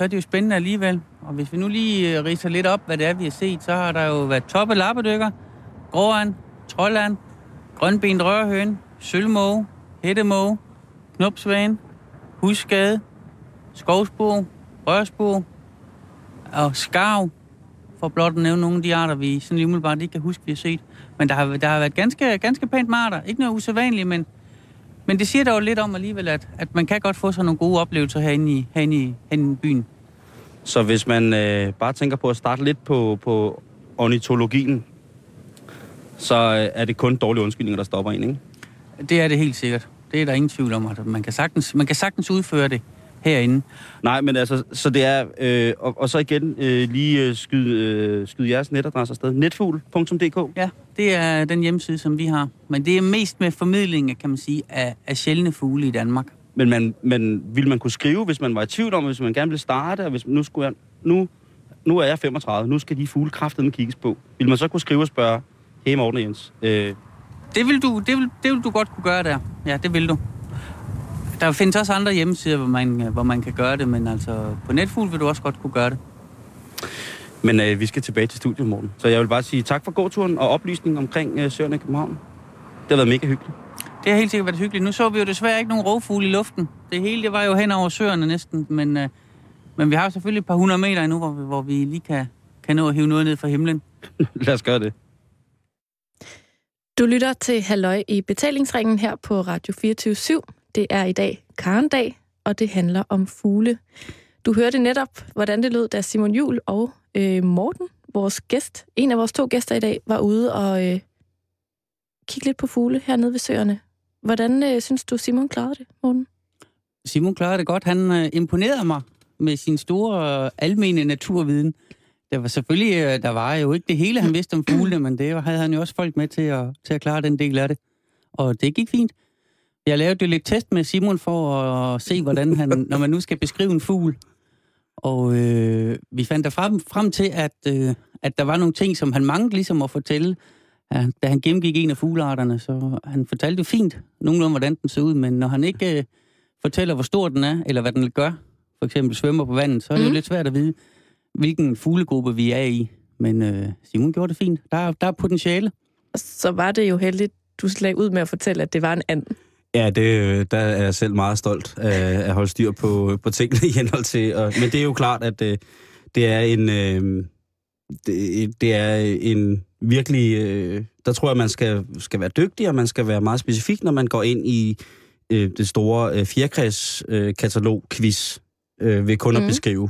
er det jo spændende alligevel. Og hvis vi nu lige ridser lidt op, hvad det er, vi har set, så har der jo været toppe lappedykker, gråand, troldand, grønbenet rørhøne, sølvmåge, hættemåge, knopsvane, husskade, skovsbo, rørsbo og skarv, for blot at nævne nogle af de arter, vi sådan lige umiddelbart ikke kan huske, vi har set. Men der har været ganske pænt med arter. Ikke noget usædvanligt, men det siger der jo lidt om alligevel, at man kan godt få sådan nogle gode oplevelser herinde i byen. Så hvis man bare tænker på at starte lidt på ornitologien, så er det kun dårlige undskyldninger, der stopper en, ikke? Det er det helt sikkert. Det er der ingen tvivl om, at man kan sagtens udføre det herinde. Nej, men altså, så det er... og så igen lige skyde jeres netadresse afsted. netfugl.dk. Ja, det er den hjemmeside, som vi har. Men det er mest med formidling, kan man sige, af sjældne fugle i Danmark. Men ville man kunne skrive, hvis man var i tvivl om, hvis man gerne ville starte, og hvis man nu er jeg 35, nu skal de fugle kraftedeme kigges på. Vil man så kunne skrive og spørge, hey Morten og Jens? Det vil du godt kunne gøre der. Ja, det vil du. Der findes også andre hjemmesider, hvor man kan gøre det, men altså på netfugl vil du også godt kunne gøre det. Men vi skal tilbage til studiet, Morten. Så jeg vil bare sige tak for gåturen og oplysningen omkring søerne i København. Det har været mega hyggeligt. Det har helt sikkert været hyggeligt. Nu så vi jo desværre ikke nogen rovfugle i luften. Det hele det var jo hen over søerne næsten, men vi har selvfølgelig et par 100 meter endnu, hvor vi lige kan nå at hive noget ned fra himlen. Lad os gøre det. Du lytter til Halløj i Betalingsringen her på Radio 24/7. Det er i dag Karendag, og det handler om fugle. Du hørte netop, hvordan det lød, da Simon Jul og Morten, vores gæst, en af vores to gæster i dag, var ude og kigge lidt på fugle hernede ved søerne. Hvordan synes du, Simon klarede det, Morten? Simon klarede det godt. Han imponerede mig med sin store, almene naturviden. Der var jo ikke det hele, han vidste om fuglene, men det havde han jo også folk med til at klare den del af det. Og det gik fint. Jeg lavede jo lidt test med Simon for at se, hvordan han, når man nu skal beskrive en fugl. Og vi fandt der frem til, at der var nogle ting, som han manglede ligesom at fortælle, da han gennemgik en af fuglearterne. Så han fortalte jo fint nogenlunde, hvordan den ser ud, men når han ikke fortæller, hvor stor den er, eller hvad den gør, for eksempel svømmer på vandet, så er det jo lidt svært at vide, hvilken fuglegruppe vi er i. Men Simon gjorde det fint. Der er potentiale. Så var det jo heldigt, du slag ud med at fortælle, at det var en and. Ja, der er jeg selv meget stolt af at holde styr på tingene i henhold til. Men det er jo klart, at det er en... det er en virkelig... Der tror jeg, man skal være dygtig, og man skal være meget specifik, når man går ind i det store fjerkræskatalog-quiz ved kun at beskrive.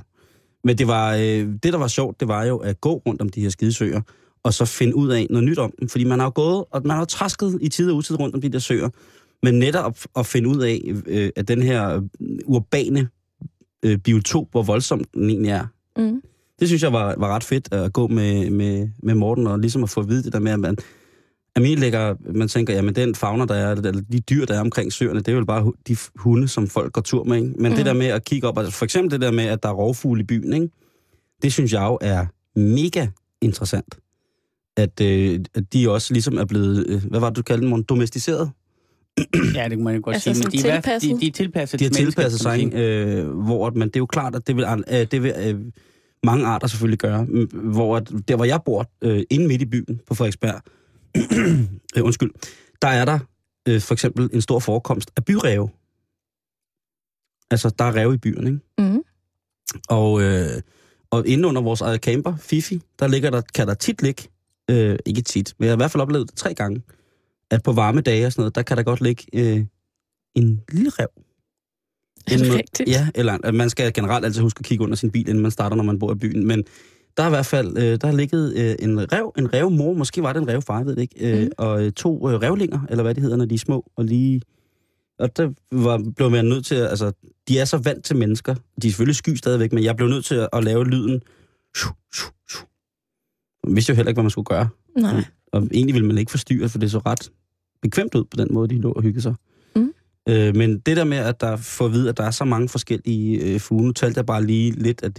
Men det var det, der var sjovt, det var jo at gå rundt om de her skidesøer, og så finde ud af noget nyt om dem. Fordi man har jo gået, og man har jo trasket i tid og utid rundt om de der søer. Men netop at finde ud af, at den her urbane biotop, hvor voldsomt den egentlig er. Mm. Det synes jeg var ret fedt at gå med Morten, og ligesom at få at vide det der med, at man tænker, jamen den fauna, der er, eller de dyr, der er omkring søerne, det er jo bare de hunde, som folk går tur med, ikke? Men det der med at kigge op, altså for eksempel det der med, at der er rovfugle i byen, ikke? Det synes jeg jo er mega interessant. At de også ligesom er blevet, hvad var det, du kaldte dem, domesticeret? Ja, det kunne man jo godt altså sige. Men de er tilpasset. De har tilpasset sig, hvor man, det er jo klart, at det vil mange arter selvfølgelig gøre. Hvor der, hvor jeg bor, inde midt i byen på Frederiksberg, undskyld, der er for eksempel en stor forekomst af byræve. Altså, der er ræve i byen, ikke? Mm. Og inde under vores eget camper, Fifi, kan der tit ligge, ikke tit, men jeg har i hvert fald oplevet det 3 gange, at på varme dage og sådan noget, der kan der godt ligge en lille ræv. Ja, eller man skal generelt altid huske at kigge under sin bil, inden man starter, når man bor i byen, men der er i hvert fald, der har ligget en rævmor, måske var det en rævfar, jeg ved det ikke, og 2 rævlinger, eller hvad det hedder, når de er små, og der blev man nødt til, altså, de er så vant til mennesker, de er selvfølgelig sky stadigvæk, men jeg blev nødt til at lave lyden, man vidste jo heller ikke, hvad man skulle gøre. Nej. Og egentlig ville man ikke forstyrre, for det så ret bekvemt ud på den måde, de lå og hyggede sig. Men det der med, at der får at vide, at der er så mange forskellige fugle, nu talte jeg bare lige lidt af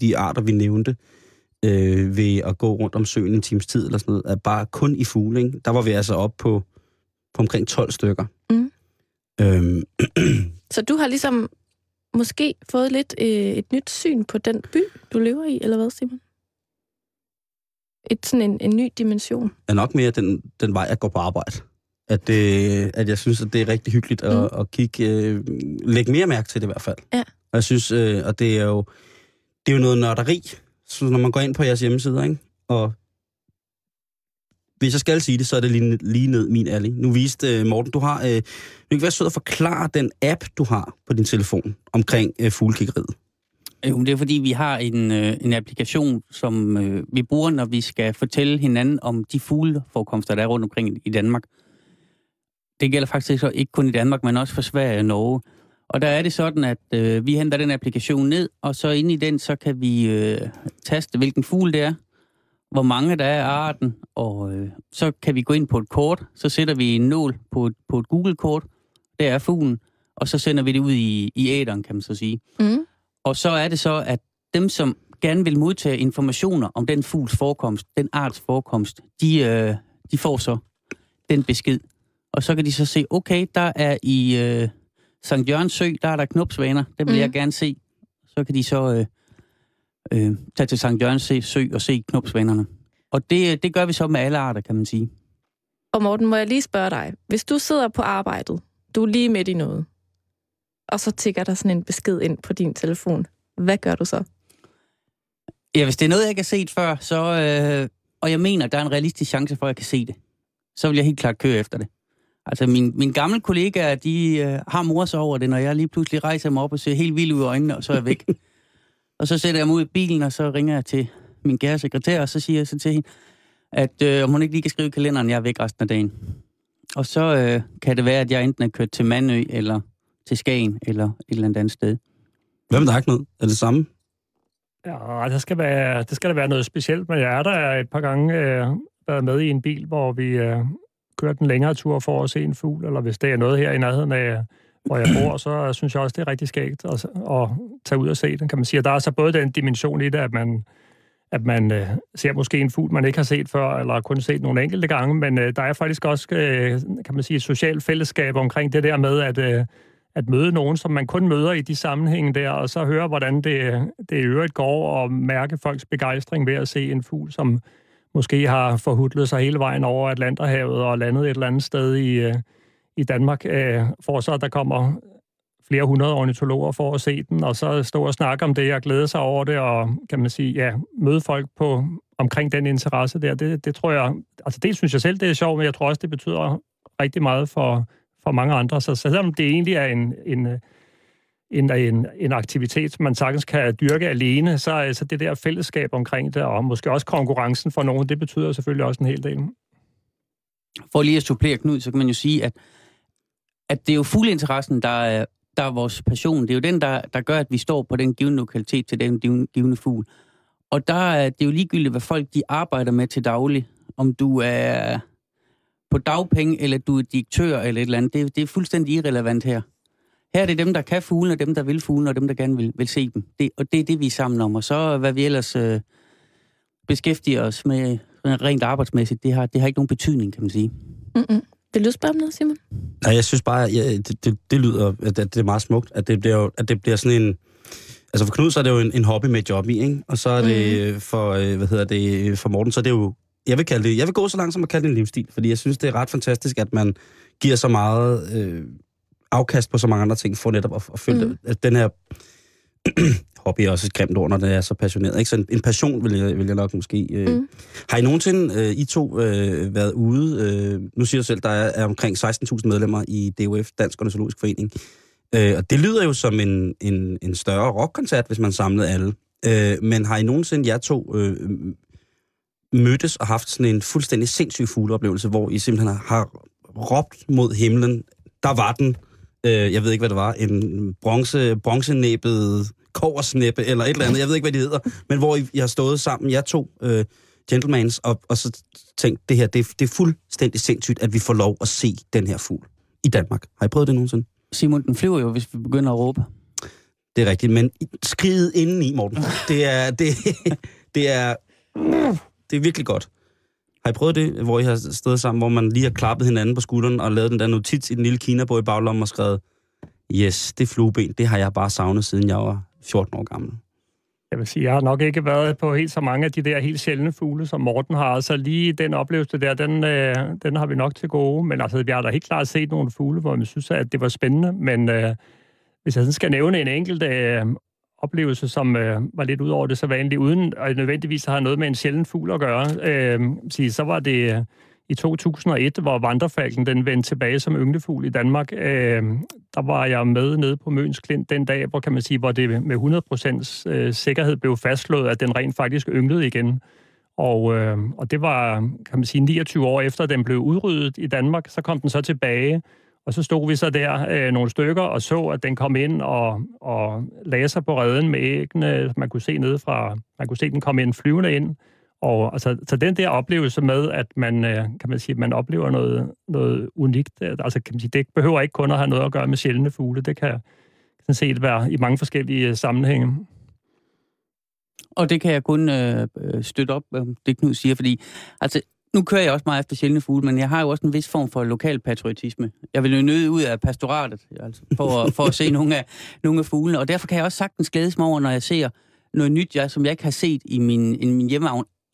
de arter, vi nævnte, ved at gå rundt om søen en times tid eller sådan noget, at bare kun i fugle, ikke? Der var vi altså oppe på omkring 12 stykker. Mm. Så du har ligesom måske fået lidt et nyt syn på den by, du lever i, eller hvad, Simon? Sådan en ny dimension. Er nok mere den vej, jeg går på arbejde. At jeg synes, at det er rigtig hyggeligt at kigge, lægge mere mærke til det i hvert fald. Ja. Og jeg synes, og det er jo noget nørderi, så når man går ind på jeres hjemmesider, ikke? Og hvis jeg skal sige det, så er det lige ned min alley. Nu viste Morten, du har, vil ikke være sød at forklare den app, du har på din telefon omkring fuglekiggeriet? Jo, det er fordi, vi har en applikation, som vi bruger, når vi skal fortælle hinanden om de fugleforekomster, der er rundt omkring i Danmark. Det gælder faktisk ikke kun i Danmark, men også for Sverige og Norge. Og der er det sådan, at vi henter den applikation ned, og så inde i den, så kan vi taste, hvilken fugl det er, hvor mange der er af arten, og så kan vi gå ind på et kort, så sætter vi en nål på et Google-kort, der er fuglen, og så sender vi det ud i æteren, kan man så sige. Mm. Og så er det så, at dem, som gerne vil modtage informationer om den fugls forekomst, den arts forekomst, de får så den besked. Og så kan de så se, okay, der er i St. Jørgensø, der er der knopsvaner, dem vil jeg gerne se. Så kan de så tage til St. Jørgensø og se knopsvanerne. Og det gør vi så med alle arter, kan man sige. Og Morten, må jeg lige spørge dig. Hvis du sidder på arbejdet, du er lige midt i noget, og så tikker der sådan en besked ind på din telefon. Hvad gør du så? Ja, hvis det er noget, jeg ikke har set før, så, og jeg mener, der er en realistisk chance for, at jeg kan se det, så vil jeg helt klart køre efter det. Altså, mine gamle kollegaer, de har morser over det, når jeg lige pludselig rejser mig op og ser helt vildt ud i øjnene, og så er jeg væk. Og så sætter jeg mig ud i bilen, og så ringer jeg til min kære sekretær, og så siger jeg så til hende, at om hun ikke lige kan skrive i kalenderen, jeg er væk resten af dagen. Og så kan det være, at jeg enten er kørt til Mandø, eller til Skagen, eller et eller andet sted. Hvem der er ikke noget? Er det samme? Ja, der skal være noget specielt, men jeg er der et par gange været med i en bil, hvor vi... kørt en længere tur for at se en fugl, eller hvis det er noget her i nærheden af, hvor jeg bor, så synes jeg også, det er rigtig skægt at tage ud og se den, kan man sige. Og der er så både den dimension i det, at man ser måske en fugl, man ikke har set før, eller kun set nogle enkelte gange, men der er faktisk også, kan man sige, et socialt fællesskab omkring det der med, at møde nogen, som man kun møder i de sammenhænge der, og så høre, hvordan det i øvrigt går, og mærke folks begejstring ved at se en fugl, som måske har forhutlet sig hele vejen over Atlanterhavet og landet et eller andet sted i Danmark, for så at der kommer flere hundrede ornitologer for at se den, og så stå og snakke om det og glæde sig over det, og kan man sige, ja, møde folk på, omkring den interesse der. Det tror jeg, altså det synes jeg selv, det er sjovt, men jeg tror også, det betyder rigtig meget for mange andre. Så selvom det egentlig er en aktivitet, man sagtens kan dyrke alene, så altså det der fællesskab omkring det, og måske også konkurrencen for nogen, det betyder selvfølgelig også en hel del. For lige at supplere Knud, så kan man jo sige, at det er jo fugleinteressen, der er vores passion. Det er jo den, der gør, at vi står på den givne lokalitet til den givne fugl. Og der er det jo ligegyldigt, hvad folk de arbejder med til daglig. Om du er på dagpenge, eller du er direktør, eller et eller andet. Det er fuldstændig irrelevant her. Her er det dem, der kan fuglen, og dem, der vil fuglen, og dem, der gerne vil se dem. Og det er det, vi er sammen om. Og så hvad vi ellers beskæftiger os med rent arbejdsmæssigt, det har ikke nogen betydning, kan man sige. Mm-mm. Det lyder spændende, Simon. Nej, jeg synes bare, det lyder, at det er meget smukt, at det bliver sådan en... Altså for Knud, så er det jo en hobby med et job i, ikke? Og så er det for Morten, så er det jo... Jeg vil gå så langt som at kalde det en livsstil, fordi jeg synes, det er ret fantastisk, at man giver så meget afkast på så mange andre ting, for netop at følge at den her... hobby er også et grimt ord, når det er så passioneret. Ikke? Så en passion vil jeg nok måske... Har I nogensinde, I to, været ude... nu siger jeg selv, der er omkring 16.000 medlemmer i DOF, Dansk Ornitologisk Forening. Og det lyder jo som en større rockkoncert, hvis man samlede alle. Men har I nogensinde, jer to, mødtes og haft sådan en fuldstændig sindssyg fugleoplevelse, hvor I simpelthen har råbt mod himlen, der var den... jeg ved ikke, hvad det var, en bronzenæbet korsnæppe eller et eller andet, jeg ved ikke, hvad de hedder, men hvor I har stået sammen, jeg to gentlemans, og så tænkt, det her, det er fuldstændig sindssygt, at vi får lov at se den her fugl i Danmark. Har I prøvet det nogensinde? Simon, den flyver jo, hvis vi begynder at råbe. Det er rigtigt, men skriget indeni, Morten, det er virkelig godt. Har I prøvet det, hvor I har stået sammen, hvor man lige har klappet hinanden på skulderen og lavet den der notits i den lille kinabog i baglommen og skrevet, yes, det flueben, det har jeg bare savnet, siden jeg var 14 år gammel? Jeg vil sige, jeg har nok ikke været på helt så mange af de der helt sjældne fugle, som Morten har. Altså lige den oplevelse der, den har vi nok til gode. Men altså, vi har da helt klart set nogle fugle, hvor man synes, at det var spændende. Men hvis jeg sådan skal nævne en enkelt... oplevelse, som var lidt ud over det så vanligt, uden at nødvendigvis have noget med en sjælden fugl at gøre. Så var det i 2001, hvor vandrefalken den vendte tilbage som ynglefugl i Danmark. Der var jeg med nede på Møns Klint den dag, hvor, kan man sige, hvor det med 100% sikkerhed blev fastslået, at den rent faktisk ynglede igen. Og det var, kan man sige, 29 år efter, den blev udryddet i Danmark, så kom den så tilbage. Og så stod vi så der nogle stykker og så, at den kom ind og lagde sig på reden med æggene. Man kunne se nedefra, man kunne se, den kom ind flyvende ind. Og så den der oplevelse med, at man, kan man sige, at man oplever noget unikt. Altså, kan man sige, det behøver ikke kun at have noget at gøre med sjældne fugle. Det kan sådan set være i mange forskellige sammenhænge. Og det kan jeg kun støtte op, det Knud siger, fordi... Altså nu kører jeg også meget efter sjældne fugle, men jeg har jo også en vis form for lokal patriotisme. Jeg vil jo nøde ud af pastoratet, altså, for at se nogle af fuglene. Og derfor kan jeg også sagtens glædes mig over, når jeg ser noget nyt, som jeg ikke har set i min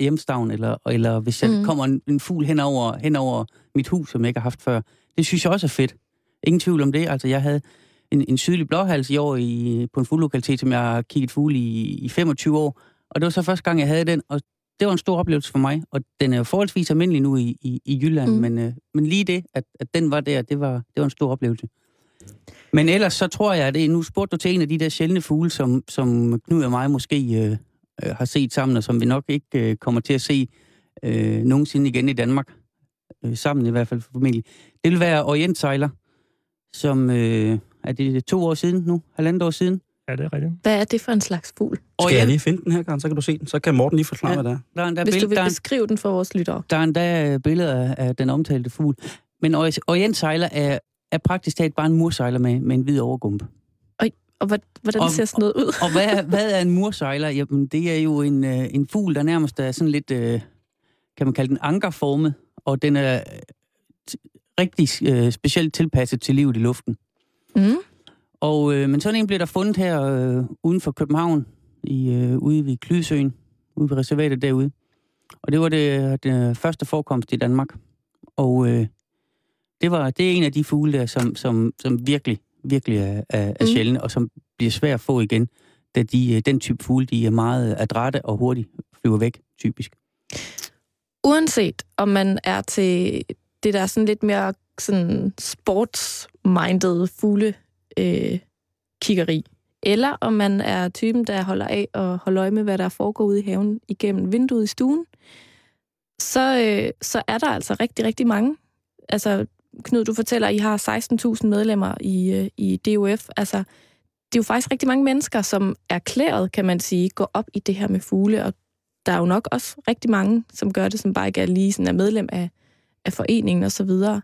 hjemstavn, eller hvis der kommer en fugl hen over mit hus, som jeg ikke har haft før. Det synes jeg også er fedt. Ingen tvivl om det. Altså, jeg havde en sydlig blåhals i år på en fuglelokalitet, som jeg har kigget fugle i 25 år. Og det var så første gang, jeg havde den, og det var en stor oplevelse for mig, og den er jo forholdsvis almindelig nu i Jylland, men lige det, at den var der, det var en stor oplevelse. Men ellers så tror jeg, at nu spurgte du til en af de der sjældne fugle, som Knud og mig måske har set sammen, og som vi nok ikke kommer til at se nogensinde igen i Danmark. Sammen i hvert fald formentlig. Det vil være Orientsejler, som er det 2 år siden nu, 1,5 år siden. Ja, det er rigtigt. Hvad er det for en slags fugl? Skal jeg lige finde den her, Karen, så kan du se den. Så kan Morten lige forklare, hvad det er. Hvis du vil beskrive den for vores lyttere. Der er endda billeder af den omtalte fugl. Men orientsejler er praktisk talt bare en mursejler med en hvid overgumpe. Og hvordan ser sådan noget ud? Og hvad er en mursejler? Jamen, det er jo en fugl, der nærmest er sådan lidt, kan man kalde den ankerformet, og den er rigtig specielt tilpasset til livet i luften. Mhm. Men sådan en blev der fundet her uden for København, ude ved Klydsøen, ude ved reservatet derude. Og det var det første forekomst i Danmark. Og det er en af de fugle der, som virkelig, virkelig er sjældne, og som bliver svært at få igen, da den type fugle, de er meget adrætte og hurtigt flyver væk, typisk. Uanset om man er til det der sådan lidt mere sådan sports-minded fugle kiggeri, eller om man er typen, der holder af og holder øje med, hvad der foregår ude i haven igennem vinduet i stuen, så er der altså rigtig, rigtig mange. Altså, Knud, du fortæller, at I har 16.000 medlemmer i DOF. Altså, det er jo faktisk rigtig mange mennesker, som erklæret, kan man sige, går op i det her med fugle, og der er jo nok også rigtig mange, som gør det, som bare ikke er lige sådan er medlem af foreningen og så videre.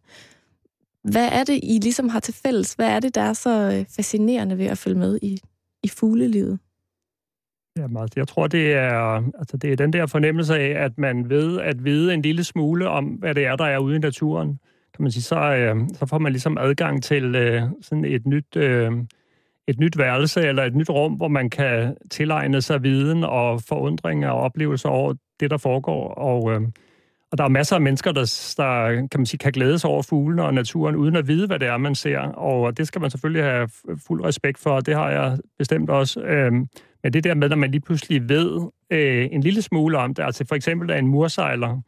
Hvad er det, I ligesom har til fælles? Hvad er det, der er så fascinerende ved at følge med i fuglelivet? Jamen, jeg tror, det er den der fornemmelse af, at man ved at vide en lille smule om, hvad det er, der er ude i naturen. Kan man sige, så får man ligesom adgang til sådan et nyt værelse eller et nyt rum, hvor man kan tilegne sig viden og forundringer og oplevelser over det, der foregår. Og der er masser af mennesker, der kan man sige, kan glædes over fuglene og naturen, uden at vide, hvad det er, man ser. Og det skal man selvfølgelig have fuld respekt for, og det har jeg bestemt også. Men det der med, at man lige pludselig ved en lille smule om det. Altså for eksempel, der er en mursejler,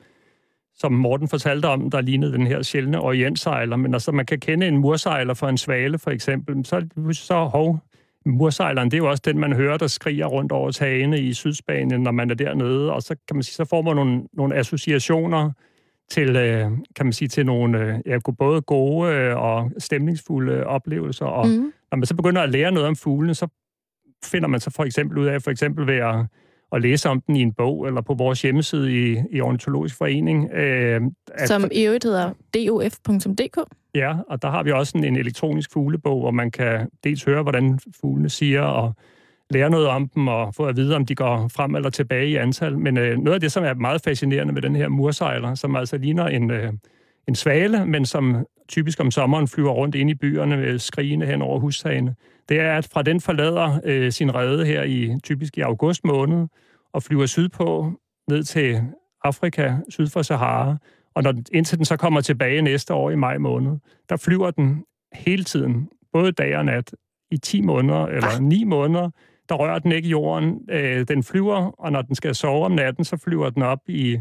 som Morten fortalte om, der lignede den her sjældne orientsejler. Men altså, man kan kende en mursejler for en svale, for eksempel. Mursejleren, det er jo også den, man hører, der skriger rundt over tagene i Sydspanien, når man er dernede. Og så kan man sige, så får man nogle associationer til, kan man sige, til nogle både gode og stemningsfulde oplevelser. Og når man så begynder at lære noget om fuglene, så finder man så for eksempel ved at læse om den i en bog, eller på vores hjemmeside i Ornitologisk Forening. Som i øvrigt hedder dof.dk. Ja, og der har vi også en elektronisk fuglebog, hvor man kan dels høre, hvordan fuglene siger, og lære noget om dem, og få at vide, om de går frem eller tilbage i antal. Men noget af det, som er meget fascinerende ved den her mursejler, som altså ligner en svale, men som typisk om sommeren flyver rundt ind i byerne, skrigende hen over hustagene, det er, at fra den forlader sin rede her typisk i august måned, og flyver sydpå ned til Afrika, syd for Sahara, og indtil den så kommer tilbage næste år i maj måned, der flyver den hele tiden, både dag og nat, i 10 måneder eller 9 måneder, der rører den ikke jorden. Den flyver, og når den skal sove om natten, så flyver den op i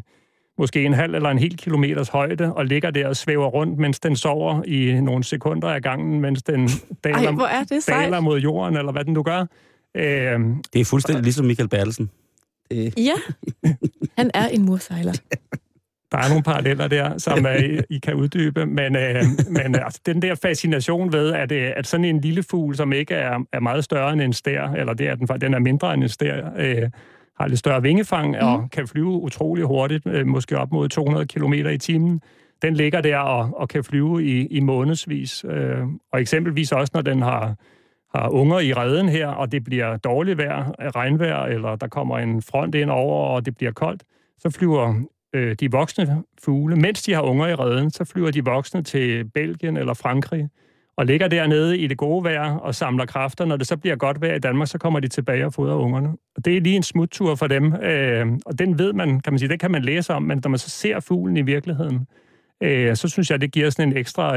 måske en halv eller en hel kilometers højde, og ligger der og svæver rundt, mens den sover i nogle sekunder af gangen, mens den daler mod jorden, eller hvad den nu gør. Det er fuldstændig ligesom Mikael Bertelsen. Ja, han er en mursejler. Der er nogle paralleller der, som I kan uddybe, men altså, den der fascination ved, at sådan en lille fugl, som ikke er meget større end en stær, eller det er den er mindre end en stær, har lidt større vingefang og kan flyve utrolig hurtigt, måske op mod 200 km i timen. Den ligger der og kan flyve i månedsvis. Og eksempelvis også, når den har unger i reden her, og det bliver dårligt vejr, regnvejr, eller der kommer en front ind over, og det bliver koldt, så flyver de voksne fugle, mens de har unger i reden, så flyver de voksne til Belgien eller Frankrig, og ligger dernede i det gode vejr og samler kræfter. Når det så bliver godt vejr i Danmark, så kommer de tilbage og fodrer ungerne. Og det er lige en smuttur for dem. Og den ved man, kan man sige, den kan man læse om, men når man så ser fuglen i virkeligheden, så synes jeg, det giver sådan en ekstra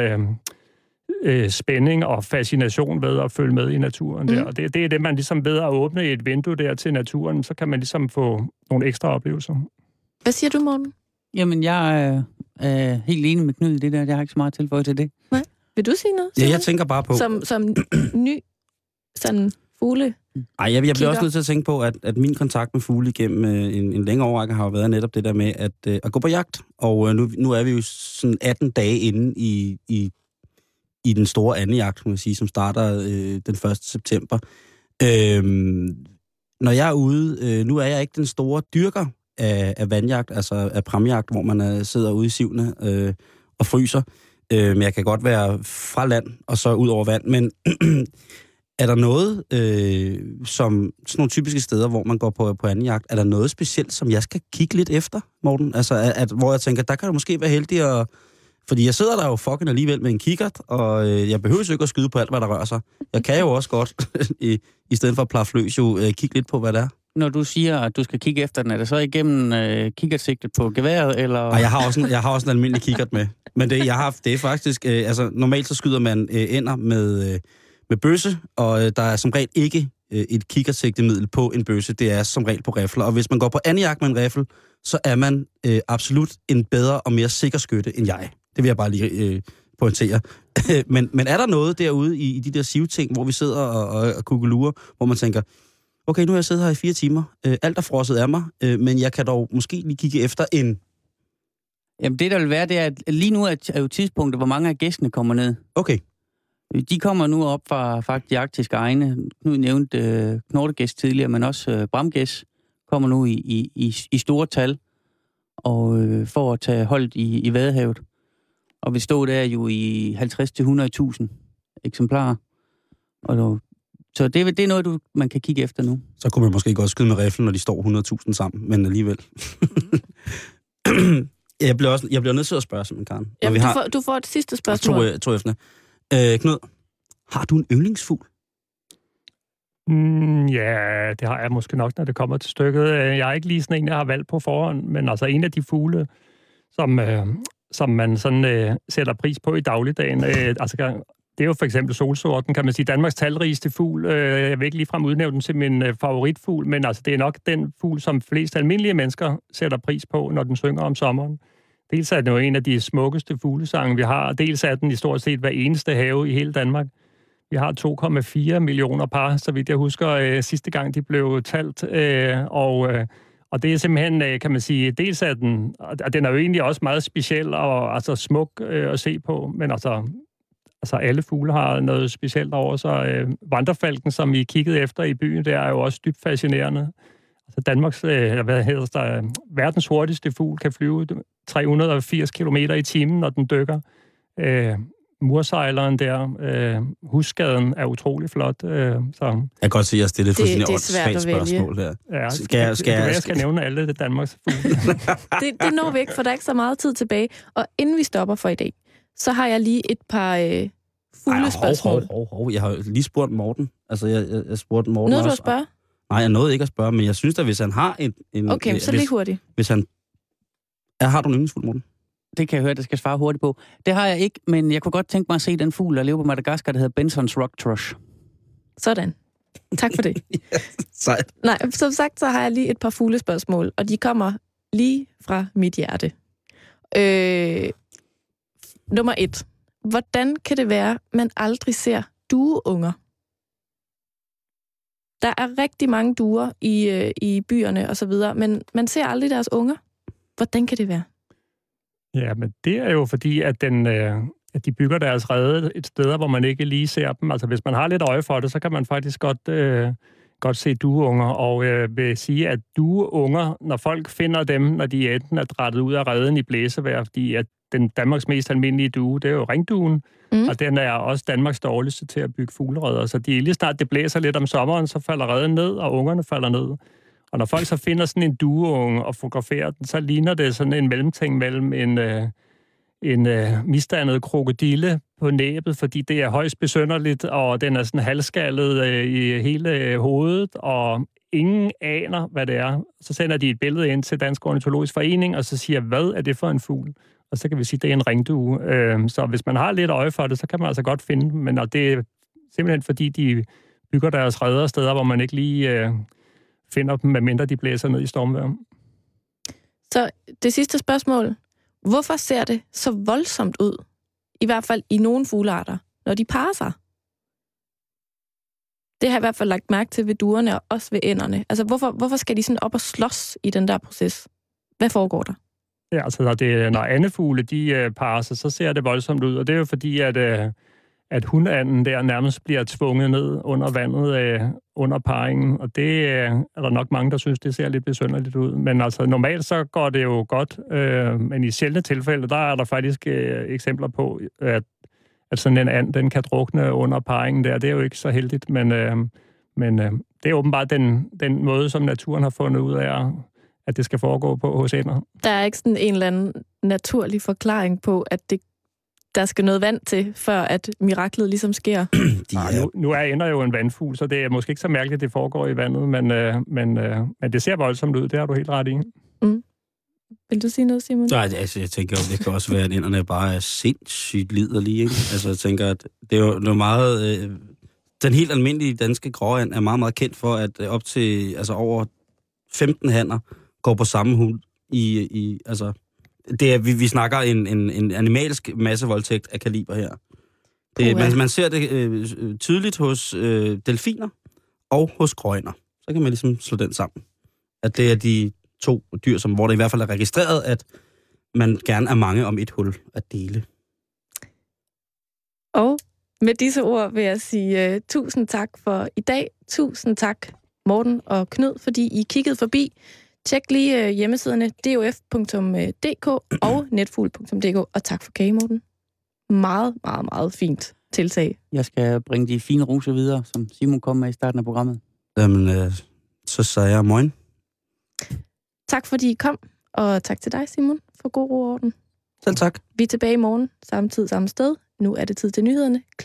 spænding og fascination ved at følge med i naturen der. Og det er det, man ligesom ved at åbne et vindue der til naturen, så kan man ligesom få nogle ekstra oplevelser. Hvad siger du, Morten? Jamen, jeg er helt enig med Knud i det der. Jeg har ikke så meget tilføje til det. Nej. Vil du sige noget? Ja, jeg tænker bare på... Som ny sådan fugle... Ej, jeg bliver også nødt til at tænke på, at min kontakt med fugle gennem en længere årrække har jo været netop det der med at gå på jagt. Og nu er vi jo sådan 18 dage inde i den store andejagt, kan man sige, som starter den 1. september. Når jeg er ude... nu er jeg ikke den store dyrker af vandjagt, altså af pramjagt, hvor man sidder ude i sivne og fryser. Men jeg kan godt være fra land og så ud over vand, men er der noget, som sådan nogle typiske steder, hvor man går på andejagt, er der noget specielt, som jeg skal kigge lidt efter, Morten? Altså, hvor jeg tænker, der kan du måske være heldig, fordi jeg sidder der jo fucking alligevel med en kikkert, og jeg behøver ikke at skyde på alt, hvad der rører sig. Jeg kan jo også godt, i stedet for at plafløs, jo kigge lidt på, hvad der er. Når du siger, at du skal kigge efter den, er det så igennem kikkertsigtet på geværet, eller...? Ej, jeg har også en almindelig kikkert med. Men det er faktisk... normalt så skyder man ænder med, med bøsse, og der er som regel ikke et kikkersigtemiddel på en bøsse. Det er som regel på rifler, og hvis man går på andjagt med en riffel, så er man absolut en bedre og mere sikker skytte end jeg. Det vil jeg bare lige pointere. men er der noget derude i de der sivting, hvor vi sidder og kukkelurer, hvor man tænker, okay, nu har jeg siddet her i 4 timer, alt er frosset af mig, men jeg kan dog måske lige kigge efter en... Jamen det, der vil være, det er, at lige nu er jo tidspunktet, hvor mange af gæstene kommer ned. Okay. De kommer nu op fra faktisk de arktiske egne. Nu nævnte knortegæs tidligere, men også bramgæs kommer nu i store tal og for at tage holdt i Vadehavet. Og vi stod der jo i 50-100.000 eksemplarer. Og så det er noget, man kan kigge efter nu. Så kunne man måske godt skyde med riflen, når de står 100.000 sammen, men alligevel. Jeg bliver nødt til at spørge, simpelthen, Karen. Jamen, du får et sidste spørgsmål. To efter. Knud, har du en yndlingsfugl? Ja, det har jeg måske nok, når det kommer til stykket. Jeg er ikke lige sådan en, jeg har valgt på forhånd, men altså en af de fugle, som man sådan sætter pris på i dagligdagen. Det er jo for eksempel solsorten, kan man sige, Danmarks talrigeste fugl. Jeg vil ikke ligefrem udnævne den til min favoritfugl, men altså, det er nok den fugl, som flest almindelige mennesker sætter pris på, når den synger om sommeren. Dels er den jo en af de smukkeste fuglesange, vi har, og dels er den i stort set hver eneste have i hele Danmark. Vi har 2,4 millioner par, så vidt jeg husker, sidste gang de blev talt, og det er simpelthen, kan man sige, dels er den, og den er jo egentlig også meget speciel og altså smuk at se på, men altså alle fugle har noget specielt over sig. Vandrefalken, som vi kiggede efter i byen, det er jo også dybt fascinerende. Altså verdens hurtigste fugl kan flyve 380 kilometer i timen, når den dykker. Mursejleren der, husskaden er utrolig flot. Så. Jeg kan godt sige, at jeg stillede for sine åndssvagt spørgsmål der. Ja, skal jeg nævne alle det Danmarks fugle. det når vi ikke, for der er ikke så meget tid tilbage. Og inden vi stopper for i dag, så har jeg lige et par fuglespørgsmål. Jeg har lige spurgt Morten. Altså, jeg spurgte Morten også. Nåede du at spørge? Nej, jeg nåede ikke at spørge, men jeg synes da, hvis han har en... Okay, så lige hurtigt. Hvis han... Har du en yndlingsfugl, Morten? Det kan jeg høre, der skal svare hurtigt på. Det har jeg ikke, men jeg kunne godt tænke mig at se den fugl, der lever på Madagaskar, der hedder Bensons Rock Thrush. Sådan. Tak for det. Sejt. Nej, som sagt, så har jeg lige et par fuglespørgsmål, og de kommer lige fra mit hjerte. Nummer 1. Hvordan kan det være, man aldrig ser dueunger? Der er rigtig mange duer i byerne og så videre, men man ser aldrig deres unger. Hvordan kan det være? Ja, men det er jo fordi, at at de bygger deres rede et sted, hvor man ikke lige ser dem. Altså, hvis man har lidt øje for det, så kan man faktisk godt se dueunger, og vil sige, at dueunger, når folk finder dem, når de enten er drættet ud af reden i blæsevejr, fordi at den Danmarks mest almindelige due, det er jo ringduen, og den er også Danmarks dårligste til at bygge fuglereder. Så lige snart det blæser lidt om sommeren, så falder reden ned, og ungerne falder ned. Og når folk så finder sådan en dueunge og fotograferer den, så ligner det sådan en mellemting mellem en misdannet krokodille på næbet, fordi det er højst besynderligt, og den er sådan halvskaldet i hele hovedet, og ingen aner, hvad det er. Så sender de et billede ind til Dansk Ornitologisk Forening, og så siger, hvad er det for en fugl? Og så kan vi sige, at det er en ringdue. Så hvis man har lidt øje for det, så kan man altså godt finde dem, men det er simpelthen fordi, de bygger deres reder steder, hvor man ikke lige finder dem, medmindre de blæser ned i stormvejr. Så det sidste spørgsmål. Hvorfor ser det så voldsomt ud, i hvert fald i nogle fuglearter, når de parer sig? Det har jeg i hvert fald lagt mærke til ved duerne og også ved ænderne. Altså, hvorfor skal de sådan op og slås i den der proces? Hvad foregår der? Ja, altså, når andefugle, de parer sig, så ser det voldsomt ud. Og det er jo fordi, at hunanden der nærmest bliver tvunget ned under vandet under parringen, og det er der nok mange, der synes, det ser lidt besynderligt ud. Men altså, normalt så går det jo godt, men i sjældne tilfælde, der er der faktisk eksempler på, at sådan en and, den kan drukne under parringen der. Det er jo ikke så heldigt, men det er åbenbart den måde, som naturen har fundet ud af, at det skal foregå på hos ænder. Der er ikke sådan en eller anden naturlig forklaring på, at der skal noget vand til, før at miraklet ligesom sker. Nu er ænder jo en vandfugl, så det er måske ikke så mærkeligt, at det foregår i vandet, men det ser voldsomt ud, det har du helt ret i. Mm. Vil du sige noget, Simon? Nej, altså, jeg tænker, det kan også være, at ænderne bare er sindssygt liderlige, ikke? Altså, jeg tænker, at det er jo noget meget Den helt almindelige danske gråand er meget, meget kendt for, at op til altså over 15 hanner går på samme hund i altså det er, vi snakker en animalsk massevoldtægt af kaliber her. Det, man ser det tydeligt hos delfiner og hos gråænder. Så kan man ligesom slå den sammen. At det er de to dyr, som, hvor det i hvert fald er registreret, at man gerne er mange om et hul at dele. Og med disse ord vil jeg sige tusind tak for i dag. Tusind tak, Morten og Knud, fordi I kiggede forbi. Tjek lige hjemmesiderne dof.dk og netfugl.dk, og tak for kage, Morten. Meget, meget, meget fint tiltag. Jeg skal bringe de fine roser videre, som Simon kom med i starten af programmet. Jamen, så sagde jeg morgen. Tak fordi I kom, og tak til dig, Simon, for god ro og orden. Selv tak. Vi er tilbage i morgen, samme tid, samme sted. Nu er det tid til nyhederne.